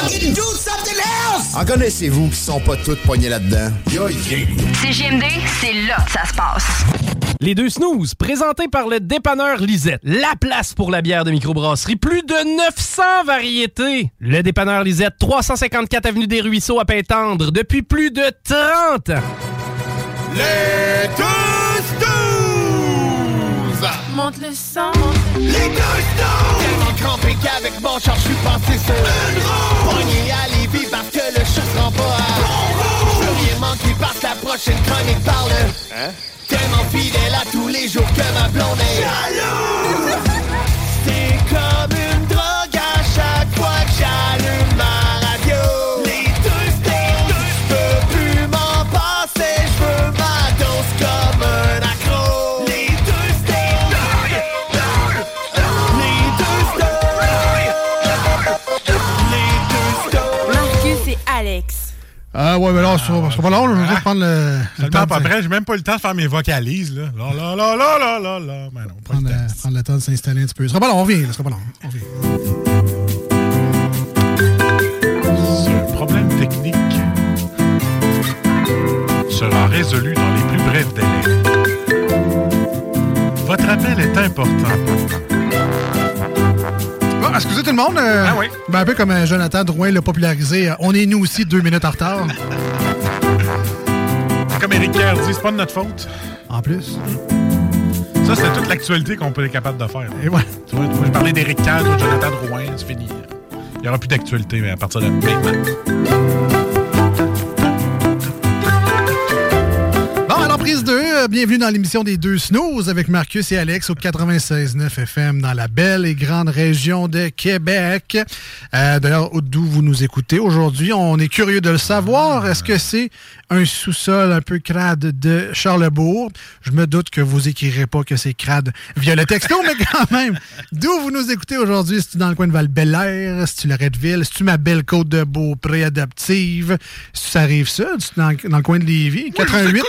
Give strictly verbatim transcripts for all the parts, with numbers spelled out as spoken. Fucking do something else! En connaissez-vous qui sont pas toutes poignées là-dedans? Yo, yeah. C G M D, c'est là que ça se passe. Les deux snooze, présentés par le dépanneur Lisette. La place pour la bière de microbrasserie. Plus de neuf cents variétés. Le dépanneur Lisette, trois cent cinquante-quatre avenue des Ruisseaux à Pintendre, depuis plus de trente ans. Les deux snooze! Monte le sang. Les deux snooze! Crampé qu'avec mon char, j'suis passé sur une roue. Pogné à Lévis parce que le chat se rend pas à plus rien manqué parce que la prochaine chronique parle hein? Tellement fidèle à tous les jours que ma blonde est jalouse. C'est comme une drogue à chaque fois que j'allume ma radio. Les deux snooze, j'peux plus m'en passer. J'veux ma dose comme un accro. Les deux snooze, Alex. Ah euh, ouais, mais là, c'est ah, pas long, je vais juste prendre le... le temps de... Après, j'ai même pas eu le temps de faire mes vocalises, là. Là, là, là, là, là, là, là. Mais non, pas prendre, le temps. Euh, prendre le temps de s'installer un petit peu. Ce sera pas long, on revient, ce sera pas long. On revient. Ce problème technique sera résolu dans les plus brefs délais. Votre appel est important. Ah, excusez tout le monde. Euh, ah oui. Ben un peu comme Jonathan Drouin l'a popularisé, on est nous aussi deux minutes en retard. Comme Éric Kerr dit, c'est pas de notre faute. En plus. Ça, c'est toute l'actualité qu'on peut être capable de faire. Et ouais. Tu vois, tu vois, je parlais d'Éric Kerr, de Jonathan Drouin, c'est fini. Il n'y aura plus d'actualité, mais à partir de maintenant. Prise deux, bienvenue dans l'émission des deux snooze avec Markus et Alex au quatre-vingt-seize virgule neuf F M dans la belle et grande région de Québec. Euh, d'ailleurs, d'où vous nous écoutez aujourd'hui, on est curieux de le savoir. Est-ce que c'est un sous-sol un peu crade de Charlesbourg? Je me doute que vous écrirez pas que c'est crade via le texto, mais quand même, d'où vous nous écoutez aujourd'hui? C'est-tu dans le coin de Val-Bélair? C'est-tu Loretteville? C'est-tu ma belle Côte de Beaupré adaptive? C'est-tu ça arrive ça? C'est-tu dans, dans le coin de Lévis? quatre-vingt-huit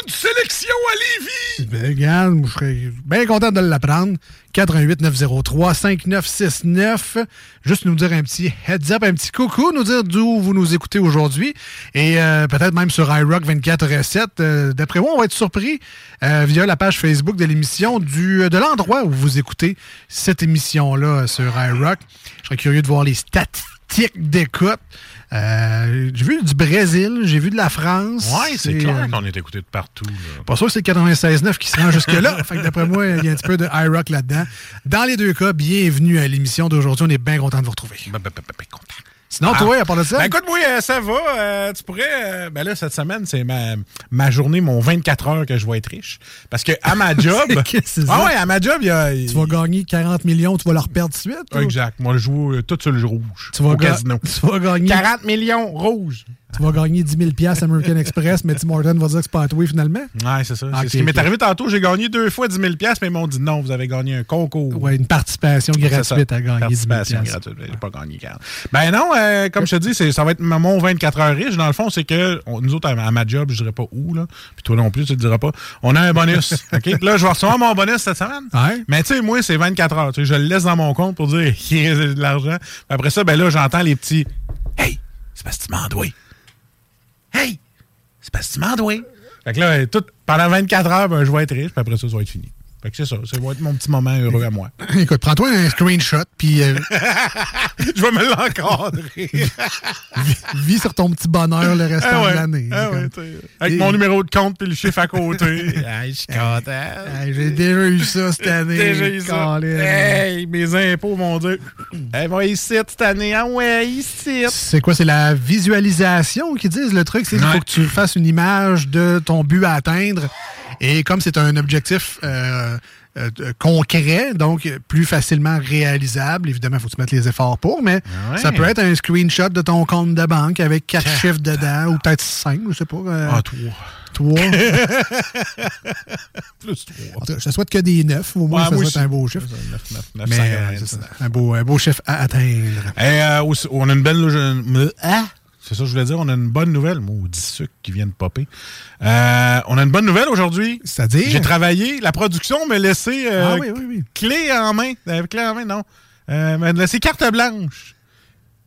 à Lévis! Ben, regarde, je serais bien content de l'apprendre. quatre un huit neuf zéro trois cinq neuf six neuf. Juste nous dire un petit heads up, un petit coucou, nous dire d'où vous nous écoutez aujourd'hui. Et euh, peut-être même sur iRock vingt-quatre sept. Euh, d'après moi, on va être surpris euh, via la page Facebook de l'émission du de l'endroit où vous écoutez cette émission-là sur iRock. Je serais curieux de voir les statistiques d'écoute. Euh, j'ai vu du Brésil, j'ai vu de la France. Oui, c'est et, clair euh, qu'on est écouté de partout. Là. Pas sûr que c'est le quatre-vingt-seize virgule neuf qui se rend jusque-là. Fait que d'après moi, il y a un petit peu de iRock là-dedans. Dans les deux cas, bienvenue à l'émission d'aujourd'hui. On est bien content de vous retrouver. Ben, ben, ben, ben content. Sinon, ah. toi, à part de ça... Ben écoute, oui, ça va. Euh, tu pourrais... Euh, ben là, cette semaine, c'est ma, ma journée, mon vingt-quatre heures que je vais être riche. Parce que à ma job... c'est, c'est ah ouais, à ma job, il y a... Y... Tu vas gagner quarante millions, tu vas leur perdre de suite. Ah, exact. Moi, je joue tout sur le rouge. Tu vas au ga- casino. Tu vas gagner... quarante millions rouge. Tu vas gagner dix mille dollars American Express, mais Tim Hortons va dire que c'est pas à toi finalement. Ouais, c'est ça. Ah, c'est okay, ce qui okay. m'est arrivé tantôt. J'ai gagné deux fois dix mille dollars, mais ils m'ont dit non, vous avez gagné un concours. Ouais, une participation gratuite à gagner. Participation gratuite. J'ai pas gagné quarante. Ben non, euh, comme je te dis, c'est, ça va être mon vingt-quatre heures riche. Dans le fond, c'est que on, nous autres, à, à ma job, je dirais pas où, là. Puis toi non plus, tu te diras pas. On a un bonus. Okay? Là, je vais recevoir mon bonus cette semaine. Ouais. Mais tu sais, moi, c'est vingt-quatre heures. Je le laisse dans mon compte pour dire qu'il y a de l'argent. Après ça, ben là, j'entends les petits hey, c'est parce que tu m'as endoué. Hey! C'est parce que tu m'as endoué. Fait que là, tout, pendant vingt-quatre heures, ben, je vais être riche, puis après ça, ça va être fini. Fait que c'est ça, ça va être mon petit moment heureux à moi. Écoute, prends-toi un screenshot, puis... Euh... je vais me l'encadrer. Vis sur ton petit bonheur le restant ah ouais, de l'année. Ah ouais, avec Et... mon numéro de compte puis le chiffre à côté. ah, je suis content. Ah, j'ai déjà eu ça cette année. déjà eu ça. Hey, mes impôts, mon Dieu. Hey, moi, ici, cette année. Ah ouais, ici. C'est quoi, c'est la visualisation qu'ils disent? Le truc, c'est qu'il ouais. faut que tu fasses une image de ton but à atteindre. Et comme c'est un objectif euh, euh, concret, donc plus facilement réalisable, évidemment, il faut que tu mettes les efforts pour, mais ouais. ça peut être un screenshot de ton compte de banque avec quatre Quatre chiffres dedans, ou peut-être cinq, je sais pas. Euh, ah, trois. Trois. Plus trois. Je te souhaite que des neuf, au moins, ouais, ça souhaite aussi. Un beau chiffre. neuf, neuf, neuf, cinq, un beau, un beau chiffre à atteindre. Et euh, aussi, on a une belle... Une... Ah! C'est ça que je voulais dire. On a une bonne nouvelle. Maudit sucre qui vient de popper. Euh, on a une bonne nouvelle aujourd'hui. C'est-à-dire? J'ai travaillé. La production m'a laissé euh, ah oui, oui, oui. clé en main. Euh, clé en main, non. Euh, m'a laissé carte blanche.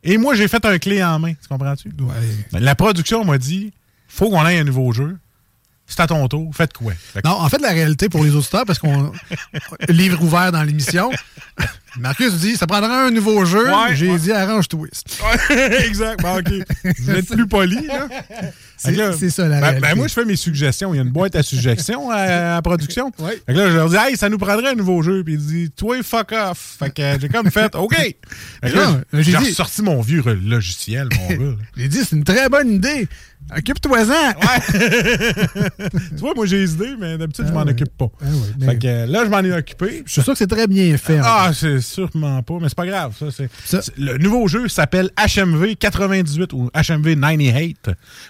Et moi, j'ai fait un clé en main. Tu comprends-tu? Oui. Ben, la production m'a dit, faut qu'on aille un nouveau jeu. C'est à ton tour. Faites quoi? Fait que... Non, en fait, la réalité pour les auditeurs, parce qu'on livre ouvert dans l'émission... Markus dit, ça prendra un nouveau jeu. Ouais, J'ai ouais. dit, arrange twist. Ouais, exact. Bon, OK. Vous êtes plus poli, là. C'est, là, c'est ça, la ben, réalité. Ben, moi, je fais mes suggestions. Il y a une boîte à suggestions à, à production. Ouais. Fait que là, je leur dis, hey, ça nous prendrait un nouveau jeu. Puis ils disent, toi, fuck off. Fait que j'ai comme fait, OK. Fait que là, j'ai, j'ai dit, ressorti mon vieux logiciel, mon gars. J'ai dit, c'est une très bonne idée. Occupe-toi-en. Ouais. Tu vois, moi, j'ai les idées, mais d'habitude, ah, je m'en ouais. occupe pas. Ah, ouais, fait que là, je m'en ai occupé. Je suis sûr que c'est très bien fait. Ah, c'est sûrement pas, mais c'est pas grave. Ça, c'est, ça. C'est, le nouveau jeu s'appelle H M V quatre-vingt-dix-huit ou H M V quatre-vingt-dix-huit.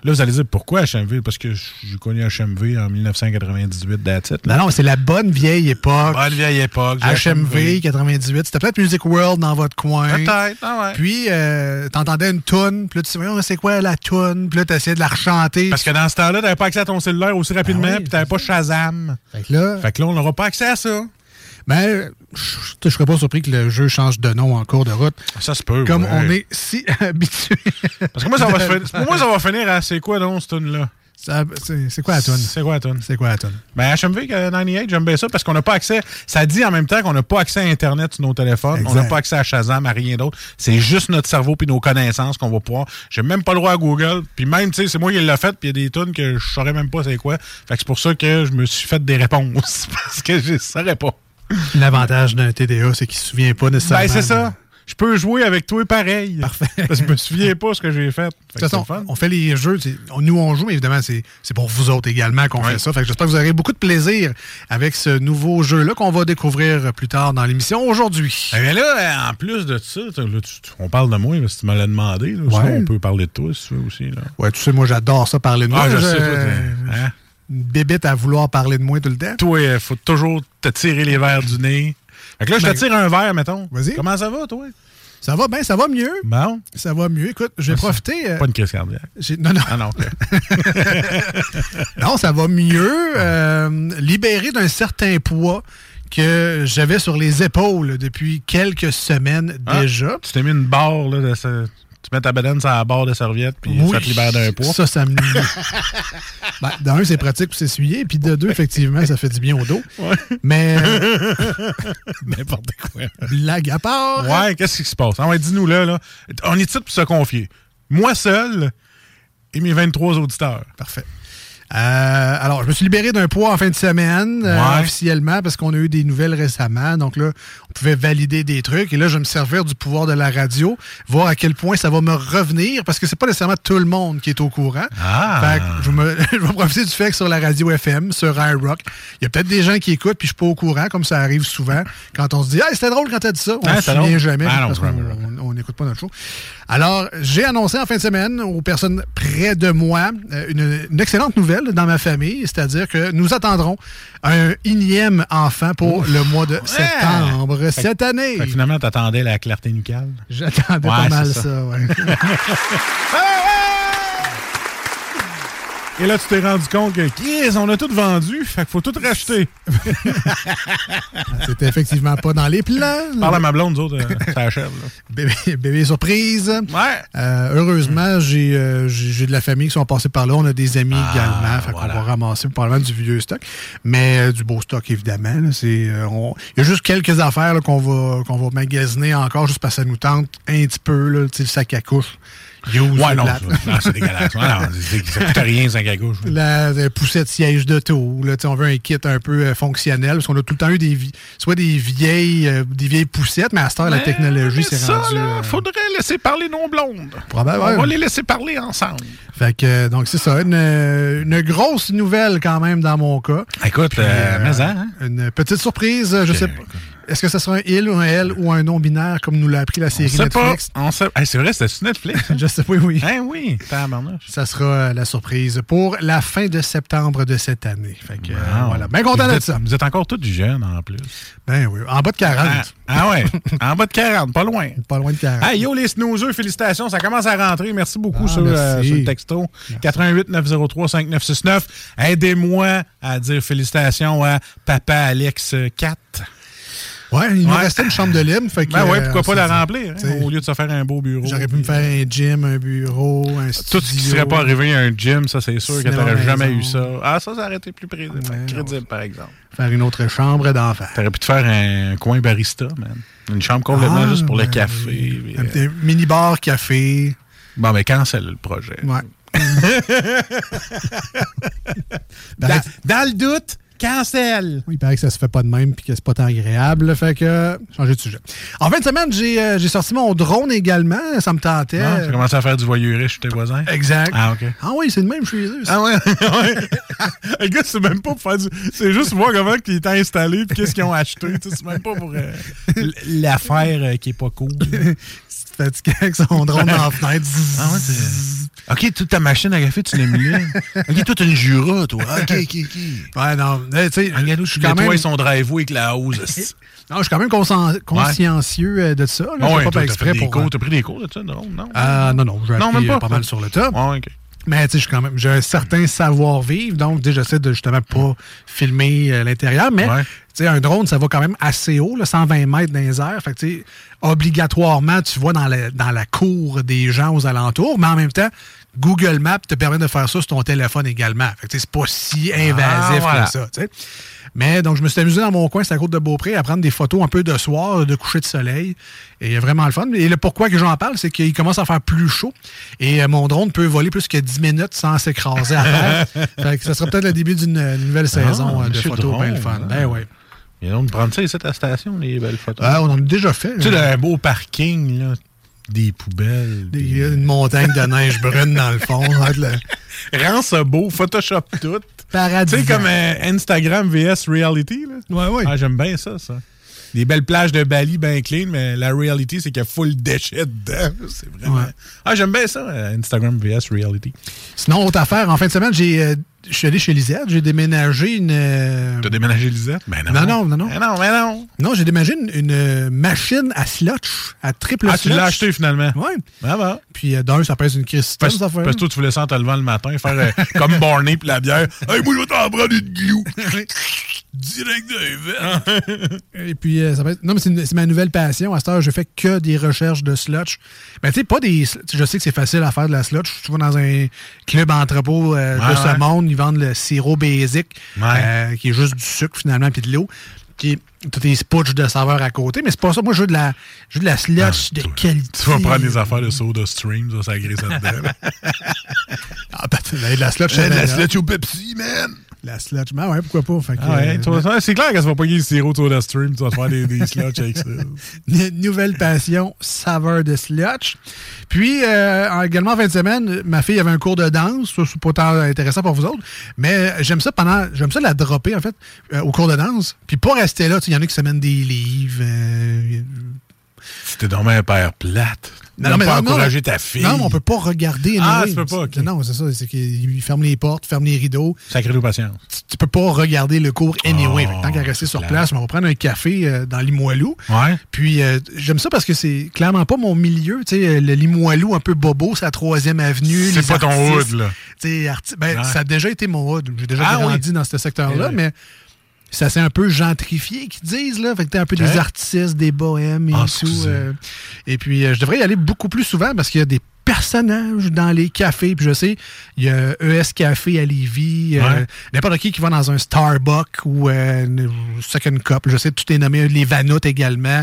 Là, vous allez dire, pourquoi H M V? Parce que j'ai connu H M V en dix-neuf cent quatre-vingt-dix-huit, that's it. Non, non, c'est la bonne vieille époque. Bonne vieille époque. H M V quatre-vingt-dix-huit. C'était peut-être Music World dans votre coin. Peut-être, ah ouais. Puis, euh, t'entendais une toune, puis là, tu sais, oh, c'est quoi la toune? Puis là, t'essayais de la rechanter. Parce que dans ce temps-là, t'avais pas accès à ton cellulaire aussi rapidement, ben oui, puis t'avais pas Shazam. Fait que là... Fait que là, on n'aura pas accès à ça. Mais je ne serais pas surpris que le jeu change de nom en cours de route. Ça se peut. Comme ouais. on est si habitué. Parce que moi, ça va se finir, pour moi, ça va finir à c'est quoi donc, cette tune-là? Ça, c'est, c'est quoi la toune? C'est quoi la toune? C'est quoi la toune? Ben, H M V quatre-vingt-dix-huit, j'aime bien ça parce qu'on n'a pas accès. Ça dit en même temps qu'on n'a pas accès à Internet sur nos téléphones. Exact. On n'a pas accès à Shazam, à rien d'autre. C'est juste notre cerveau puis nos connaissances qu'on va pouvoir. J'ai même pas le droit à Google. Puis même, tu sais, c'est moi qui l'ai fait. Puis il y a des tounes que je saurais même pas c'est quoi. Fait que c'est pour ça que je me suis fait des réponses. Parce que je ne saurais pas. L'avantage d'un T D A, c'est qu'il ne se souvient pas nécessairement. Ben, c'est ça. Je peux jouer avec toi pareil. Parfait. Parce que je me souviens pas ce que j'ai fait. Fait de toute façon, on fait les jeux. Nous, on joue, mais évidemment, c'est, c'est pour vous autres également qu'on ouais. fait ça. Fait que j'espère que vous aurez beaucoup de plaisir avec ce nouveau jeu-là qu'on va découvrir plus tard dans l'émission aujourd'hui. Eh bien là, en plus de ça, là, tu, on parle de moi, mais si tu me l'as demandé. Là, ouais. sinon, on peut parler de toi si tu veux aussi. Là. Ouais, tu sais, moi, j'adore ça, parler de moi. Ah, je, je sais, toi, une bébête à vouloir parler de moi tout le temps. Toi, il faut toujours te tirer les verres du nez. Fait que là, je ben, te tire un verre, mettons. Vas-y. Comment ça va, toi? Ça va bien, ça va mieux. Bon. Ça va mieux. Écoute, j'ai ben, profité... Euh... Pas une crise cardiaque. J'ai... Non, non. Ah non, okay. Non, ça va mieux. Euh, libéré d'un certain poids que j'avais sur les épaules depuis quelques semaines ah, déjà. Tu t'es mis une barre là, de... Ce... Tu mets ta bedaine sur la barre de serviette, puis oui, ça te libère d'un poids. Ça, ça me... ben, d'un, c'est pratique pour s'essuyer, puis de deux, effectivement, ça fait du bien au dos. Ouais. Mais... N'importe quoi. Blague à part. Ouais, qu'est-ce qui se passe? Ah ouais, dis-nous là, là. On est-tu pour se confier? Moi seul et mes vingt-trois auditeurs. Parfait. Euh, alors, je me suis libéré d'un poids en fin de semaine, ouais. euh, officiellement, parce qu'on a eu des nouvelles récemment. Donc là, on pouvait valider des trucs. Et là, je vais me servir du pouvoir de la radio, voir à quel point ça va me revenir, parce que c'est pas nécessairement tout le monde qui est au courant. Ah. Fait que je, me, je vais profiter du fait que sur la radio F M, sur iRock, il y a peut-être des gens qui écoutent, puis je suis pas au courant, comme ça arrive souvent, quand on se dit « Hey, c'était drôle quand t'as dit ça », on ne se souvient jamais, ah, parce qu'on n'écoute pas notre show. Alors, j'ai annoncé en fin de semaine aux personnes près de moi une, une excellente nouvelle dans ma famille, c'est-à-dire que nous attendrons un énième enfant pour Ouf, le mois de septembre ouais. cette fait, année. Fait, finalement, tu attendais la clarté nucale? J'attendais ouais, pas mal ça, ça ouais. Et là, tu t'es rendu compte que, yes, on a tout vendu, fait qu'il faut tout racheter. C'était effectivement pas dans les plans. Parle à ma blonde, nous autres, euh, ça achève. Là. Bébé, bébé surprise. Ouais. Euh, heureusement, mmh. j'ai, euh, j'ai, j'ai de la famille qui sont passés par là. On a des amis ah, également, fait voilà. qu'on va ramasser probablement du vieux stock. Mais euh, du beau stock, évidemment. Il euh, y a juste quelques affaires là, qu'on, va, qu'on va magasiner encore, juste parce que ça nous tente un petit peu, là, le sac à couche. Use ouais, non, c'est, non, c'est dégueulasse. Ouais, non, c'est, ça coûte rien, cinq à gauche. La, la poussette siège d'auto. Là, on veut un kit un peu euh, fonctionnel, parce qu'on a tout le temps eu des vi- soit des vieilles, euh, des vieilles poussettes, mais à cette heure, la technologie s'est ça, rendue... Là, euh, faudrait laisser parler nos blondes. Probablement. On va les laisser parler ensemble. Fait que, euh, donc, c'est ça. Une, une grosse nouvelle, quand même, dans mon cas. Écoute, Puis, euh, mais hein? Une petite surprise, je sais pas. Est-ce que ça sera un il ou un elle ou un non-binaire, comme nous l'a appris la série on sait Netflix? Pas. On sait... hey, c'est vrai, c'était sur Netflix. Je sais pas, oui, oui. Hein, oui. Ça sera la surprise pour la fin de septembre de cette année. Fait que, wow. euh, voilà. Bien content d'être ça. Vous êtes encore tous jeunes, en plus. Ben oui, en bas de quarante. Ah, ah ouais, en bas de quarante, pas loin. Pas loin de quarante. Hey, yo, les snoozeux, félicitations, ça commence à rentrer. Merci beaucoup ah, sur, merci. Euh, sur le texto. quatre un huit neuf zéro trois cinq neuf six neuf. Aidez-moi à dire félicitations à Papa Alex quatre. Ouais, il nous ouais. restait une chambre de libre. Fait que, ben ouais, pourquoi pas la dit, remplir, hein, au lieu de se faire un beau bureau. J'aurais pu me faire un gym, un bureau, un studio. Tout ce qui serait pas arrivé à un gym, ça c'est sûr Cinéma que t'aurais jamais eu ça. Ah, ça, ça aurait été plus crédible, ouais, par exemple. Faire une autre chambre d'enfer. T'aurais pu te faire un coin barista, man. Une chambre complètement ah, juste pour ben, le café. Un petit euh... mini-bar café. Bon, mais cancelle le projet. Ouais. dans, dans le doute... Cancel! Oui, il paraît que ça se fait pas de même puis que c'est pas tant agréable. Là, fait que, euh, changer de sujet. En fin de semaine, j'ai, euh, j'ai sorti mon drone également. Ça me tentait. Ah, tu as commencé à faire du voyeurisme chez tes voisins? Exact. Ah, OK. Ah oui, c'est le même chez eux. Ah ouais? Le gars, c'est même pas pour faire du... C'est juste voir comment ils t'ont installé puis qu'est-ce qu'ils ont acheté. C'est même pas pour euh, l'affaire euh, qui est pas cool. C'est fatiguant avec son drone dans la fenêtre. Ah ouais, c'est... OK, toute ta machine à café, tu l'émules. OK, toi, t'as une Jura, toi. OK, OK, OK. Ouais, non. Hey, tu sais, je suis quand même... Toi, ils sont drivés avec la hausse. Non, je suis quand même conscien... consciencieux ouais. de ça. Là. Ouais, pas toi, exprès t'as, pris pour... cours, t'as pris des cours de ça, non? Non, euh, non, non. J'ai non, appris pas. pas mal sur le tas. Ouais, OK. Mais tu sais, j'ai, j'ai un certain savoir-vivre, donc j'essaie de justement pas filmer euh, l'intérieur, mais ouais. tu sais, un drone, ça va quand même assez haut, là, cent vingt mètres dans les airs. Fait que tu sais, obligatoirement, tu vois dans la, dans la cour des gens aux alentours, mais en même temps, Google Maps te permet de faire ça sur ton téléphone également. Fait que tu sais, c'est pas si invasif ah, voilà. comme ça, tu sais. Mais donc, je me suis amusé dans mon coin, c'est à Côte de Beaupré, à prendre des photos un peu de soir, de coucher de soleil. Et vraiment le fun. Et le pourquoi que j'en parle, c'est qu'il commence à faire plus chaud. Et mon drone peut voler plus que dix minutes sans s'écraser à terre. Fait que ça sera peut-être le début d'une nouvelle saison ah, de photos. Bien le fun. Hein. Ben oui. Ils vont prendre ça ici à la station, les belles photos. Ah, on en a déjà fait. Tu sais, un beau parking, là. Des poubelles. Des... Des... Une montagne de neige brune dans le fond. Rends ça beau, Photoshop tout. Paradis. Tu sais, comme euh, Instagram V S Reality. Là. Ouais, ouais. Ah, j'aime bien ça, ça. Des belles plages de Bali bien clean, mais la réalité, c'est qu'il y a full déchets dedans. C'est vraiment... Ouais. Ah, j'aime bien ça, Instagram V S Reality. Sinon, autre affaire, en fin de semaine, j'ai... Euh... Je suis allé chez Lisette, j'ai déménagé une... T'as déménagé Lisette? Ben non. Non, non, non. Non, ben non, ben non. Non, j'ai déménagé une, une machine à slotch, à triple ah, slotch. Ah, tu l'as acheté finalement? Oui. Ben ben. Puis d'un, ça pèse une crise. Parce que toi, tu voulais ça en te levant le matin, faire euh, comme Barney puis la bière. « Hey, moi, je vais t'en prendre une glue. » Direct d'un verre. Et puis, euh, ça pèse... Non, mais c'est, une, c'est ma nouvelle passion. À cette heure, je fais que des recherches de slotch. Ben, tu sais, pas des... Je sais que c'est facile à faire de la slotch. Tu vas dans un club entrepôt euh, ah, de ce ouais. monde, ils vendent le sirop basic, ouais. euh, qui est juste du sucre finalement, puis de l'eau, qui est tous les spouches de saveur à côté, mais c'est pas ça. Moi, je veux de la, je veux de la slush ah, de qualité. Tu vas prendre les affaires de Soda Stream, ça, ça grisse dedans. Ah, ben, de la slush, de la slush au Pepsi, man! La sludge, mais ouais, pourquoi pas. Fait que, ah ouais, toi, euh, c'est clair qu'elle se va pogner le sirop de Soda Stream, tu vas te faire des, des sludge avec ça. Nouvelle passion, saveur de sludge. Puis, euh, également, en fin de semaine, ma fille avait un cours de danse. Ça, c'est pas tant intéressant pour vous autres, mais j'aime ça pendant, j'aime ça la dropper, en fait, euh, au cours de danse. Puis, pas rester là. Il y en a qui se mènent des livres. Euh, t'es dans un père plate. Non, non mais pas non, encourager non, ta fille. Non, mais on peut pas regarder. Ah, tu peux pas. Okay. Non, c'est ça. C'est qu'il ferme les portes, ferme les rideaux. Sacré-nous patience. Tu, tu peux pas regarder le cours anyway. Oh, tant qu'à rester sur place, on va prendre un café euh, dans Limoilou. Ouais. Puis euh, j'aime ça parce que c'est clairement pas mon milieu. Tu sais, le Limoilou un peu bobo, sa troisième avenue. C'est pas artistes, ton hood, là. Tu sais, arti- ben, ouais. Ça a déjà été mon hood. J'ai déjà ah, grandi oui. dans ce secteur-là, ouais. mais... Ça s'est un peu gentrifié, qu'ils disent, là. Fait que t'es un peu okay. des artistes, des bohèmes et ah, tout. Euh, et puis, euh, je devrais y aller beaucoup plus souvent parce qu'il y a des personnages dans les cafés. Puis je sais, il y a E S Café à Lévis. Ouais. Euh, n'importe qui qui va dans un Starbucks ou euh, Second Cup. Je sais, tout est nommé. Les Vanoutes également.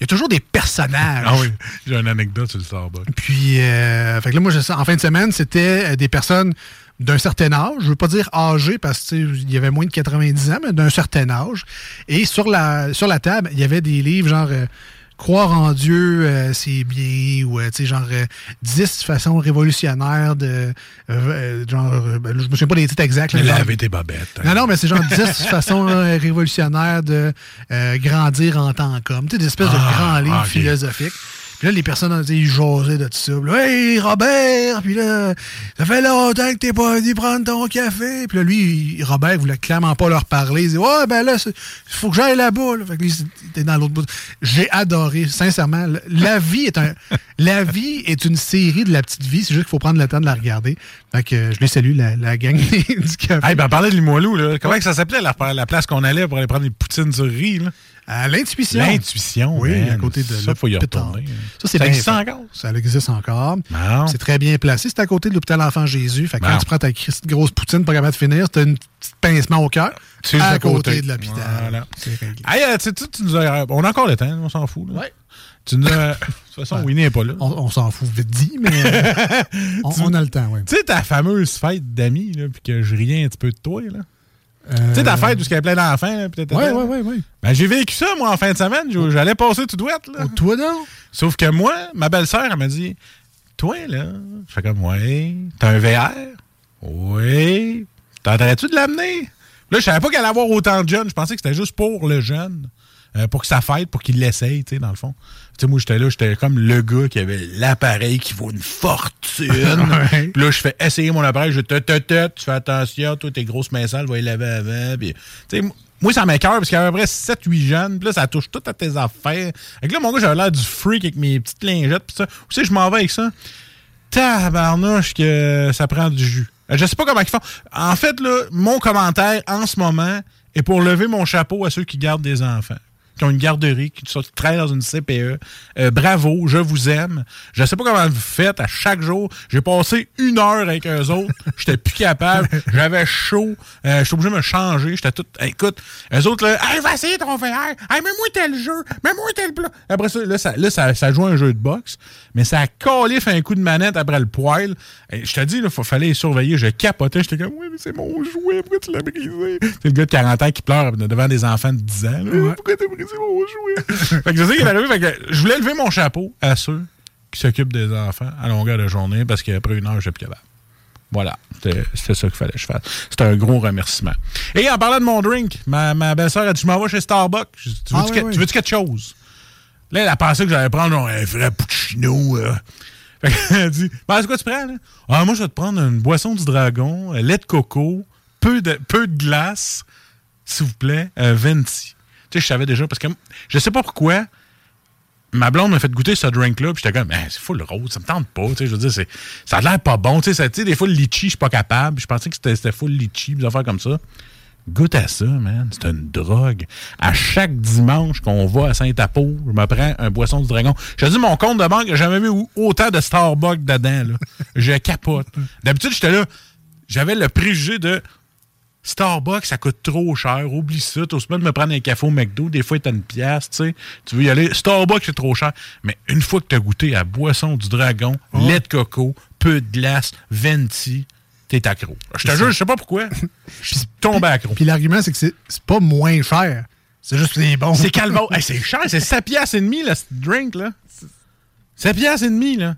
Il y a toujours des personnages. Ah oui, j'ai une anecdote sur le Starbucks. Puis, euh, fait que là, moi, je, en fin de semaine, c'était des personnes... d'un certain âge, je veux pas dire âgé parce qu'il y avait moins de quatre-vingt-dix ans, mais d'un certain âge. Et sur la sur la table, il y avait des livres genre euh, « Croire en Dieu, euh, c'est bien » ou euh, genre euh, « dix façons révolutionnaires de... Euh, » euh, genre, euh, ben, je me souviens pas des titres exacts. « Laver tes babettes. » Non, non, mais c'est genre « dix façons euh, révolutionnaires de euh, grandir en tant qu'homme ». Tu sais, des espèces ah, de grands livres okay. philosophiques. Puis là, les personnes, ils jasaient de tout ça. « Hey, Robert! » Puis là, « ça fait longtemps que t'es pas venu prendre ton café. » Puis là, lui, il, Robert, il voulait clairement pas leur parler. Il disait « ouais, ben là, il faut que j'aille là-bas. Là. » Fait que lui, il était dans l'autre bout. J'ai adoré, sincèrement. La vie est un, la vie est une série de la petite vie. C'est juste qu'il faut prendre le temps de la regarder. Fait que je les salue, la, la gang du café. Hey, ben, on parlait de Limoilou, là. Comment ouais. que ça s'appelait, la, la place qu'on allait pour aller prendre des poutines sur riz, là? À l'intuition. L'intuition, oui, man, à côté de ça, faut y retourner. Ça, c'est ça existe fait. encore? Ça existe encore. Non. C'est très bien placé. C'est à côté de l'hôpital Enfant-Jésus. Fait que non. quand tu prends ta grosse poutine pas capable de finir, t'as une petite pincement au cœur. C'est à côté. côté de l'hôpital. Voilà. C'est réglé. Hey, tu, tu, tu nous as... On a encore le temps, on s'en fout. Là. Ouais. Tu nous as... De toute façon, ouais. Winnie n'est pas là. On, on s'en fout vite dit, mais on, tu, on a le temps, oui. Tu sais, ta fameuse fête d'amis, puis que je riais un petit peu de toi, là. Euh... Tu sais, ta fête où il y avait plein d'enfants. Oui, oui, oui, oui. Ben, j'ai vécu ça, moi, en fin de semaine. J'allais passer tout douette, là. Oh, toi, non? Sauf que moi, ma belle-sœur, elle m'a dit, toi, là, je fais comme, ouais, t'as un V R? Oui. T'entendrais-tu de l'amener? Là, je savais pas qu'elle allait avoir autant de jeunes. Je pensais que c'était juste pour le jeune, euh, pour que ça fête, pour qu'il l'essaye, tu sais, dans le fond. Tu sais, moi, j'étais là, j'étais comme le gars qui avait l'appareil qui vaut une fortune. ouais. Puis là, je fais essayer mon appareil, je te te te, tu fais attention, toi, tes grosses mains sales, va y laver avant. Puis, tu sais, moi, ça m'écoeure parce qu'il y avait à peu près sept huit jeunes, puis là, ça touche tout à tes affaires. Fait que là, mon gars, j'avais l'air du freak avec mes petites lingettes, puis ça. Où c'est que je m'en vais avec ça? Tabarnouche que ça prend du jus. Je sais pas comment ils font. En fait, là, mon commentaire en ce moment est pour lever mon chapeau à ceux qui gardent des enfants. Qui ont une garderie, qui sont très dans une C P E. Euh, bravo, je vous aime. Je sais pas comment vous faites à chaque jour. J'ai passé une heure avec eux autres. J'étais plus capable. J'avais chaud. Euh, j'étais obligé de me changer. J'étais tout... Hey, écoute, eux autres, là, hey, va essayer ton V R. Hey, mets-moi tel jeu. Mets-moi tel plat. Après ça, là, ça, là, ça, ça joue un jeu de boxe. Mais ça a collé, fait un coup de manette après le poil. Et je te dis, il fallait les surveiller. Je capotais. J'étais comme, oui, mais c'est mon jouet. Pourquoi tu l'as brisé? C'est le gars de quarante ans qui pleure devant des enfants de dix ans. Là. Ouais. Pourquoi t'as brisé? Fait que je sais qu'il est arrivé, fait que je voulais lever mon chapeau à ceux qui s'occupent des enfants à longueur de journée parce qu'après une heure, je n'ai plus capable. Voilà, c'était, c'était ça qu'il fallait que je fasse. C'était un gros remerciement. Et en parlant de mon drink, ma, ma belle-sœur a dit, je m'en vais chez Starbucks. Je, tu, veux ah, tu, oui, que, oui. tu veux-tu quelque chose? Là, elle a pensé que j'allais prendre genre, un vrai puccino. Euh. Fait qu'elle a dit, ben, c'est quoi tu prends? Là? Ah, moi, je vais te prendre une boisson du dragon, lait de coco, peu de, peu de glace, s'il vous plaît, euh, venti. Tu sais, je savais déjà, parce que je sais pas pourquoi ma blonde m'a fait goûter ce drink-là, puis j'étais comme, eh, c'est full rose, ça me tente pas, tu sais, je veux dire, c'est, ça a l'air pas bon, tu sais, ça, tu sais, des fois, le litchi, je suis pas capable, je pensais que c'était, c'était full litchi, des affaires comme ça. Goûte à ça, man, c'est une drogue. À chaque dimanche qu'on va à Saint-Apo, je me prends un boisson du dragon. Je te dis, mon compte de banque, j'ai jamais vu autant de Starbucks dedans, là. Je capote. D'habitude, j'étais là, j'avais le préjugé de... Starbucks, ça coûte trop cher. Oublie ça. T'as semaine de me prendre un café au McDo. Des fois, t'as une pièce, tu sais. Tu veux y aller. Starbucks, c'est trop cher. Mais une fois que t'as goûté à boisson du dragon, oh. lait de coco, peu de glace, venti, t'es accro. Je te jure, je sais pas pourquoi. Je suis tombé accro. Puis l'argument, c'est que c'est, c'est pas moins cher. C'est juste que c'est bon. C'est calvaud. Hey, c'est cher. C'est sept piastres et demi, là, ce drink, là. sept piastres et demi, là.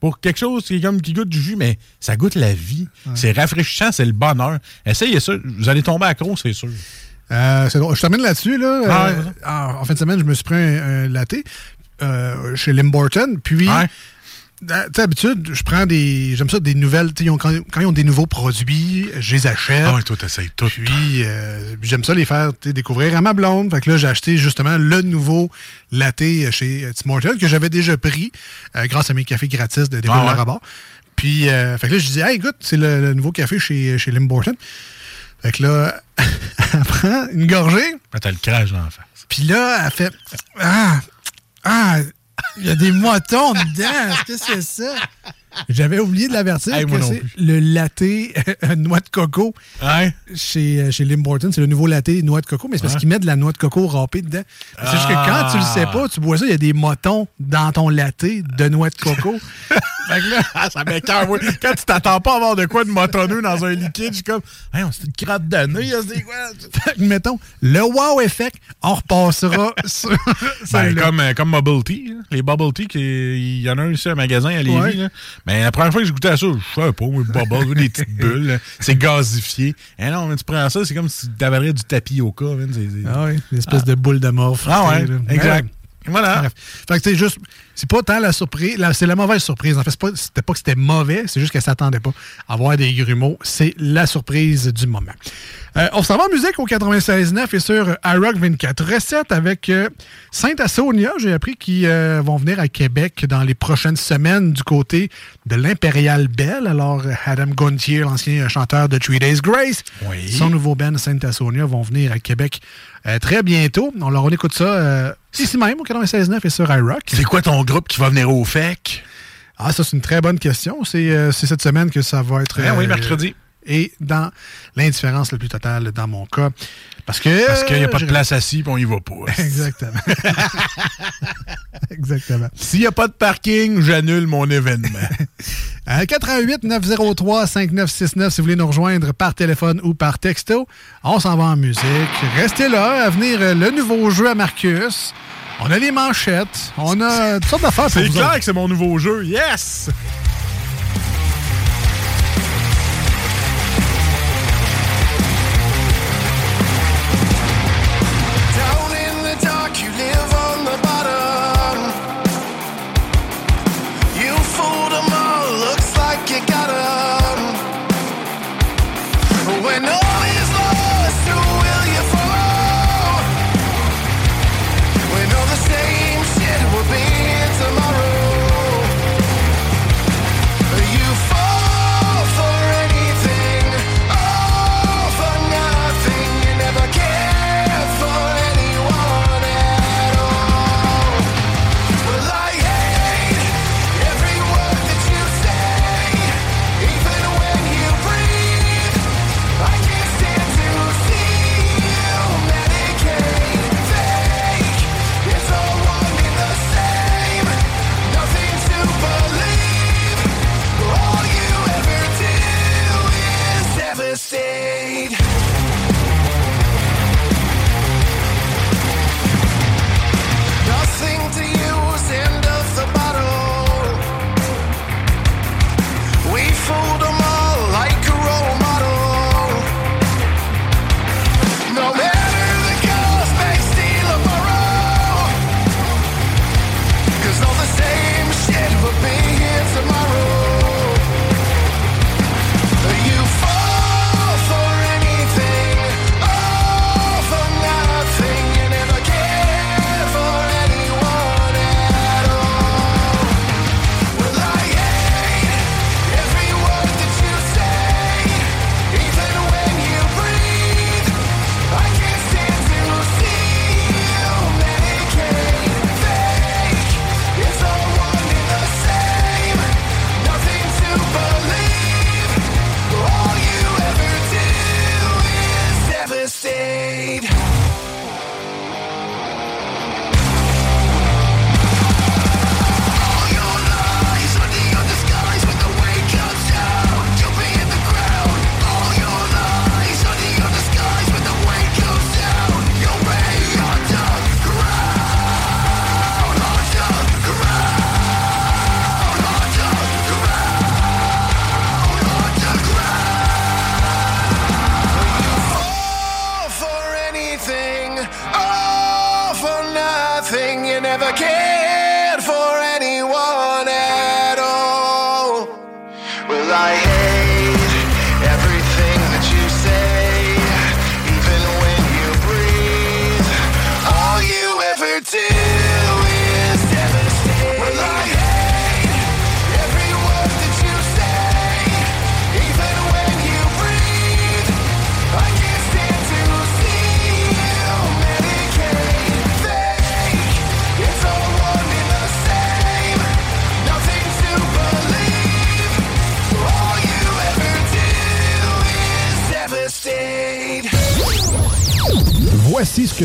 Pour quelque chose qui, comme, qui goûte du jus, mais ça goûte la vie. Ouais. C'est rafraîchissant, c'est le bonheur. Essayez ça, vous allez tomber accro, c'est sûr. Euh, c'est drôle. Je termine là-dessus. Là. Ah, euh, en fin de semaine, je me suis pris un, un latte. euh, chez Limborton. Puis, ouais. tu sais, d'habitude, je prends des. J'aime ça, des nouvelles. Ils ont, quand, quand ils ont des nouveaux produits, je les achète. Ah, oh, toi, t'essayes tout. Puis, euh, j'aime ça les faire découvrir à ma blonde. Fait que là, j'ai acheté justement le nouveau latte chez Tim Hortons que j'avais déjà pris euh, grâce à mes cafés gratis de Découvre ah, ouais. le Rabat. Puis, euh, fait que là, je dis, hey, écoute, c'est le, le nouveau café chez, chez Limborton. Fait que là, elle prend une gorgée. Ben, t'as le crash dans la face. Puis là, elle fait ah, ah, il y a des motons dedans. Qu'est-ce que c'est ça? J'avais oublié de l'avertir. Hey, que c'est le latte noix de coco hey. chez, chez Limborton. C'est le nouveau latte noix de coco, mais c'est parce hey. qu'ils mettent de la noix de coco râpée dedans. Ah. C'est juste que quand tu le sais pas, tu bois ça, il y a des motons dans ton latte de noix de coco. Fait que là, ça m'écoeure. Quand tu t'attends pas à avoir de quoi de motonneux dans un liquide, je suis comme hey, on s'est une crotte de nez. C'est quoi? Fait que mettons, le wow effect, on repassera sur. Ben, comme, comme Bubble Tea. Hein. Les Bubble Tea, il y en a un ici à un magasin à Lévis. Ouais. Là. Mais la première fois que j'ai goûté à ça, je sais pas, bubble, des petites bulles, là. C'est gazifié. Et non, mais tu prends ça, c'est comme si tu avalerais du tapioca. Hein, c'est, c'est... Ah oui, une espèce ah. de boule de morph. Ah ouais, exact. Ouais. Voilà. Bref. Fait que c'est juste, c'est pas tant la surprise, la, c'est la mauvaise surprise. En fait, c'est pas, c'était pas que c'était mauvais, c'est juste qu'elle s'attendait pas à avoir des grumeaux. C'est la surprise du moment. Euh, on s'en va en musique au quatre-vingt-seize neuf et sur iRock vingt-quatre sept avec euh, Saint-Asonia. J'ai appris qu'ils euh, vont venir à Québec dans les prochaines semaines du côté de l'Impérial Belle. Alors, Adam Gontier, l'ancien chanteur de Three Days Grace, oui. son nouveau band Saint-Asonia vont venir à Québec euh, très bientôt. Alors, on écoute ça euh, ici même au quatre-vingt-seize neuf et sur iRock. C'est quoi ton groupe qui va venir au F E C? Ah, ça, c'est une très bonne question. C'est, euh, c'est cette semaine que ça va être... Euh, oui, mercredi. Et dans l'indifférence la plus totale dans mon cas. Parce que. Parce qu'il n'y a pas de place assise et on n'y va pas. Exactement. Exactement. S'il n'y a pas de parking, j'annule mon événement. quatre un huit neuf zéro trois cinq neuf six neuf si vous voulez nous rejoindre par téléphone ou par texto. On s'en va en musique. Restez là. À venir, le nouveau jeu à Markus. On a les manchettes. On a toutes sortes d'affaires. C'est clair que c'est mon nouveau jeu. Yes! Voici ce que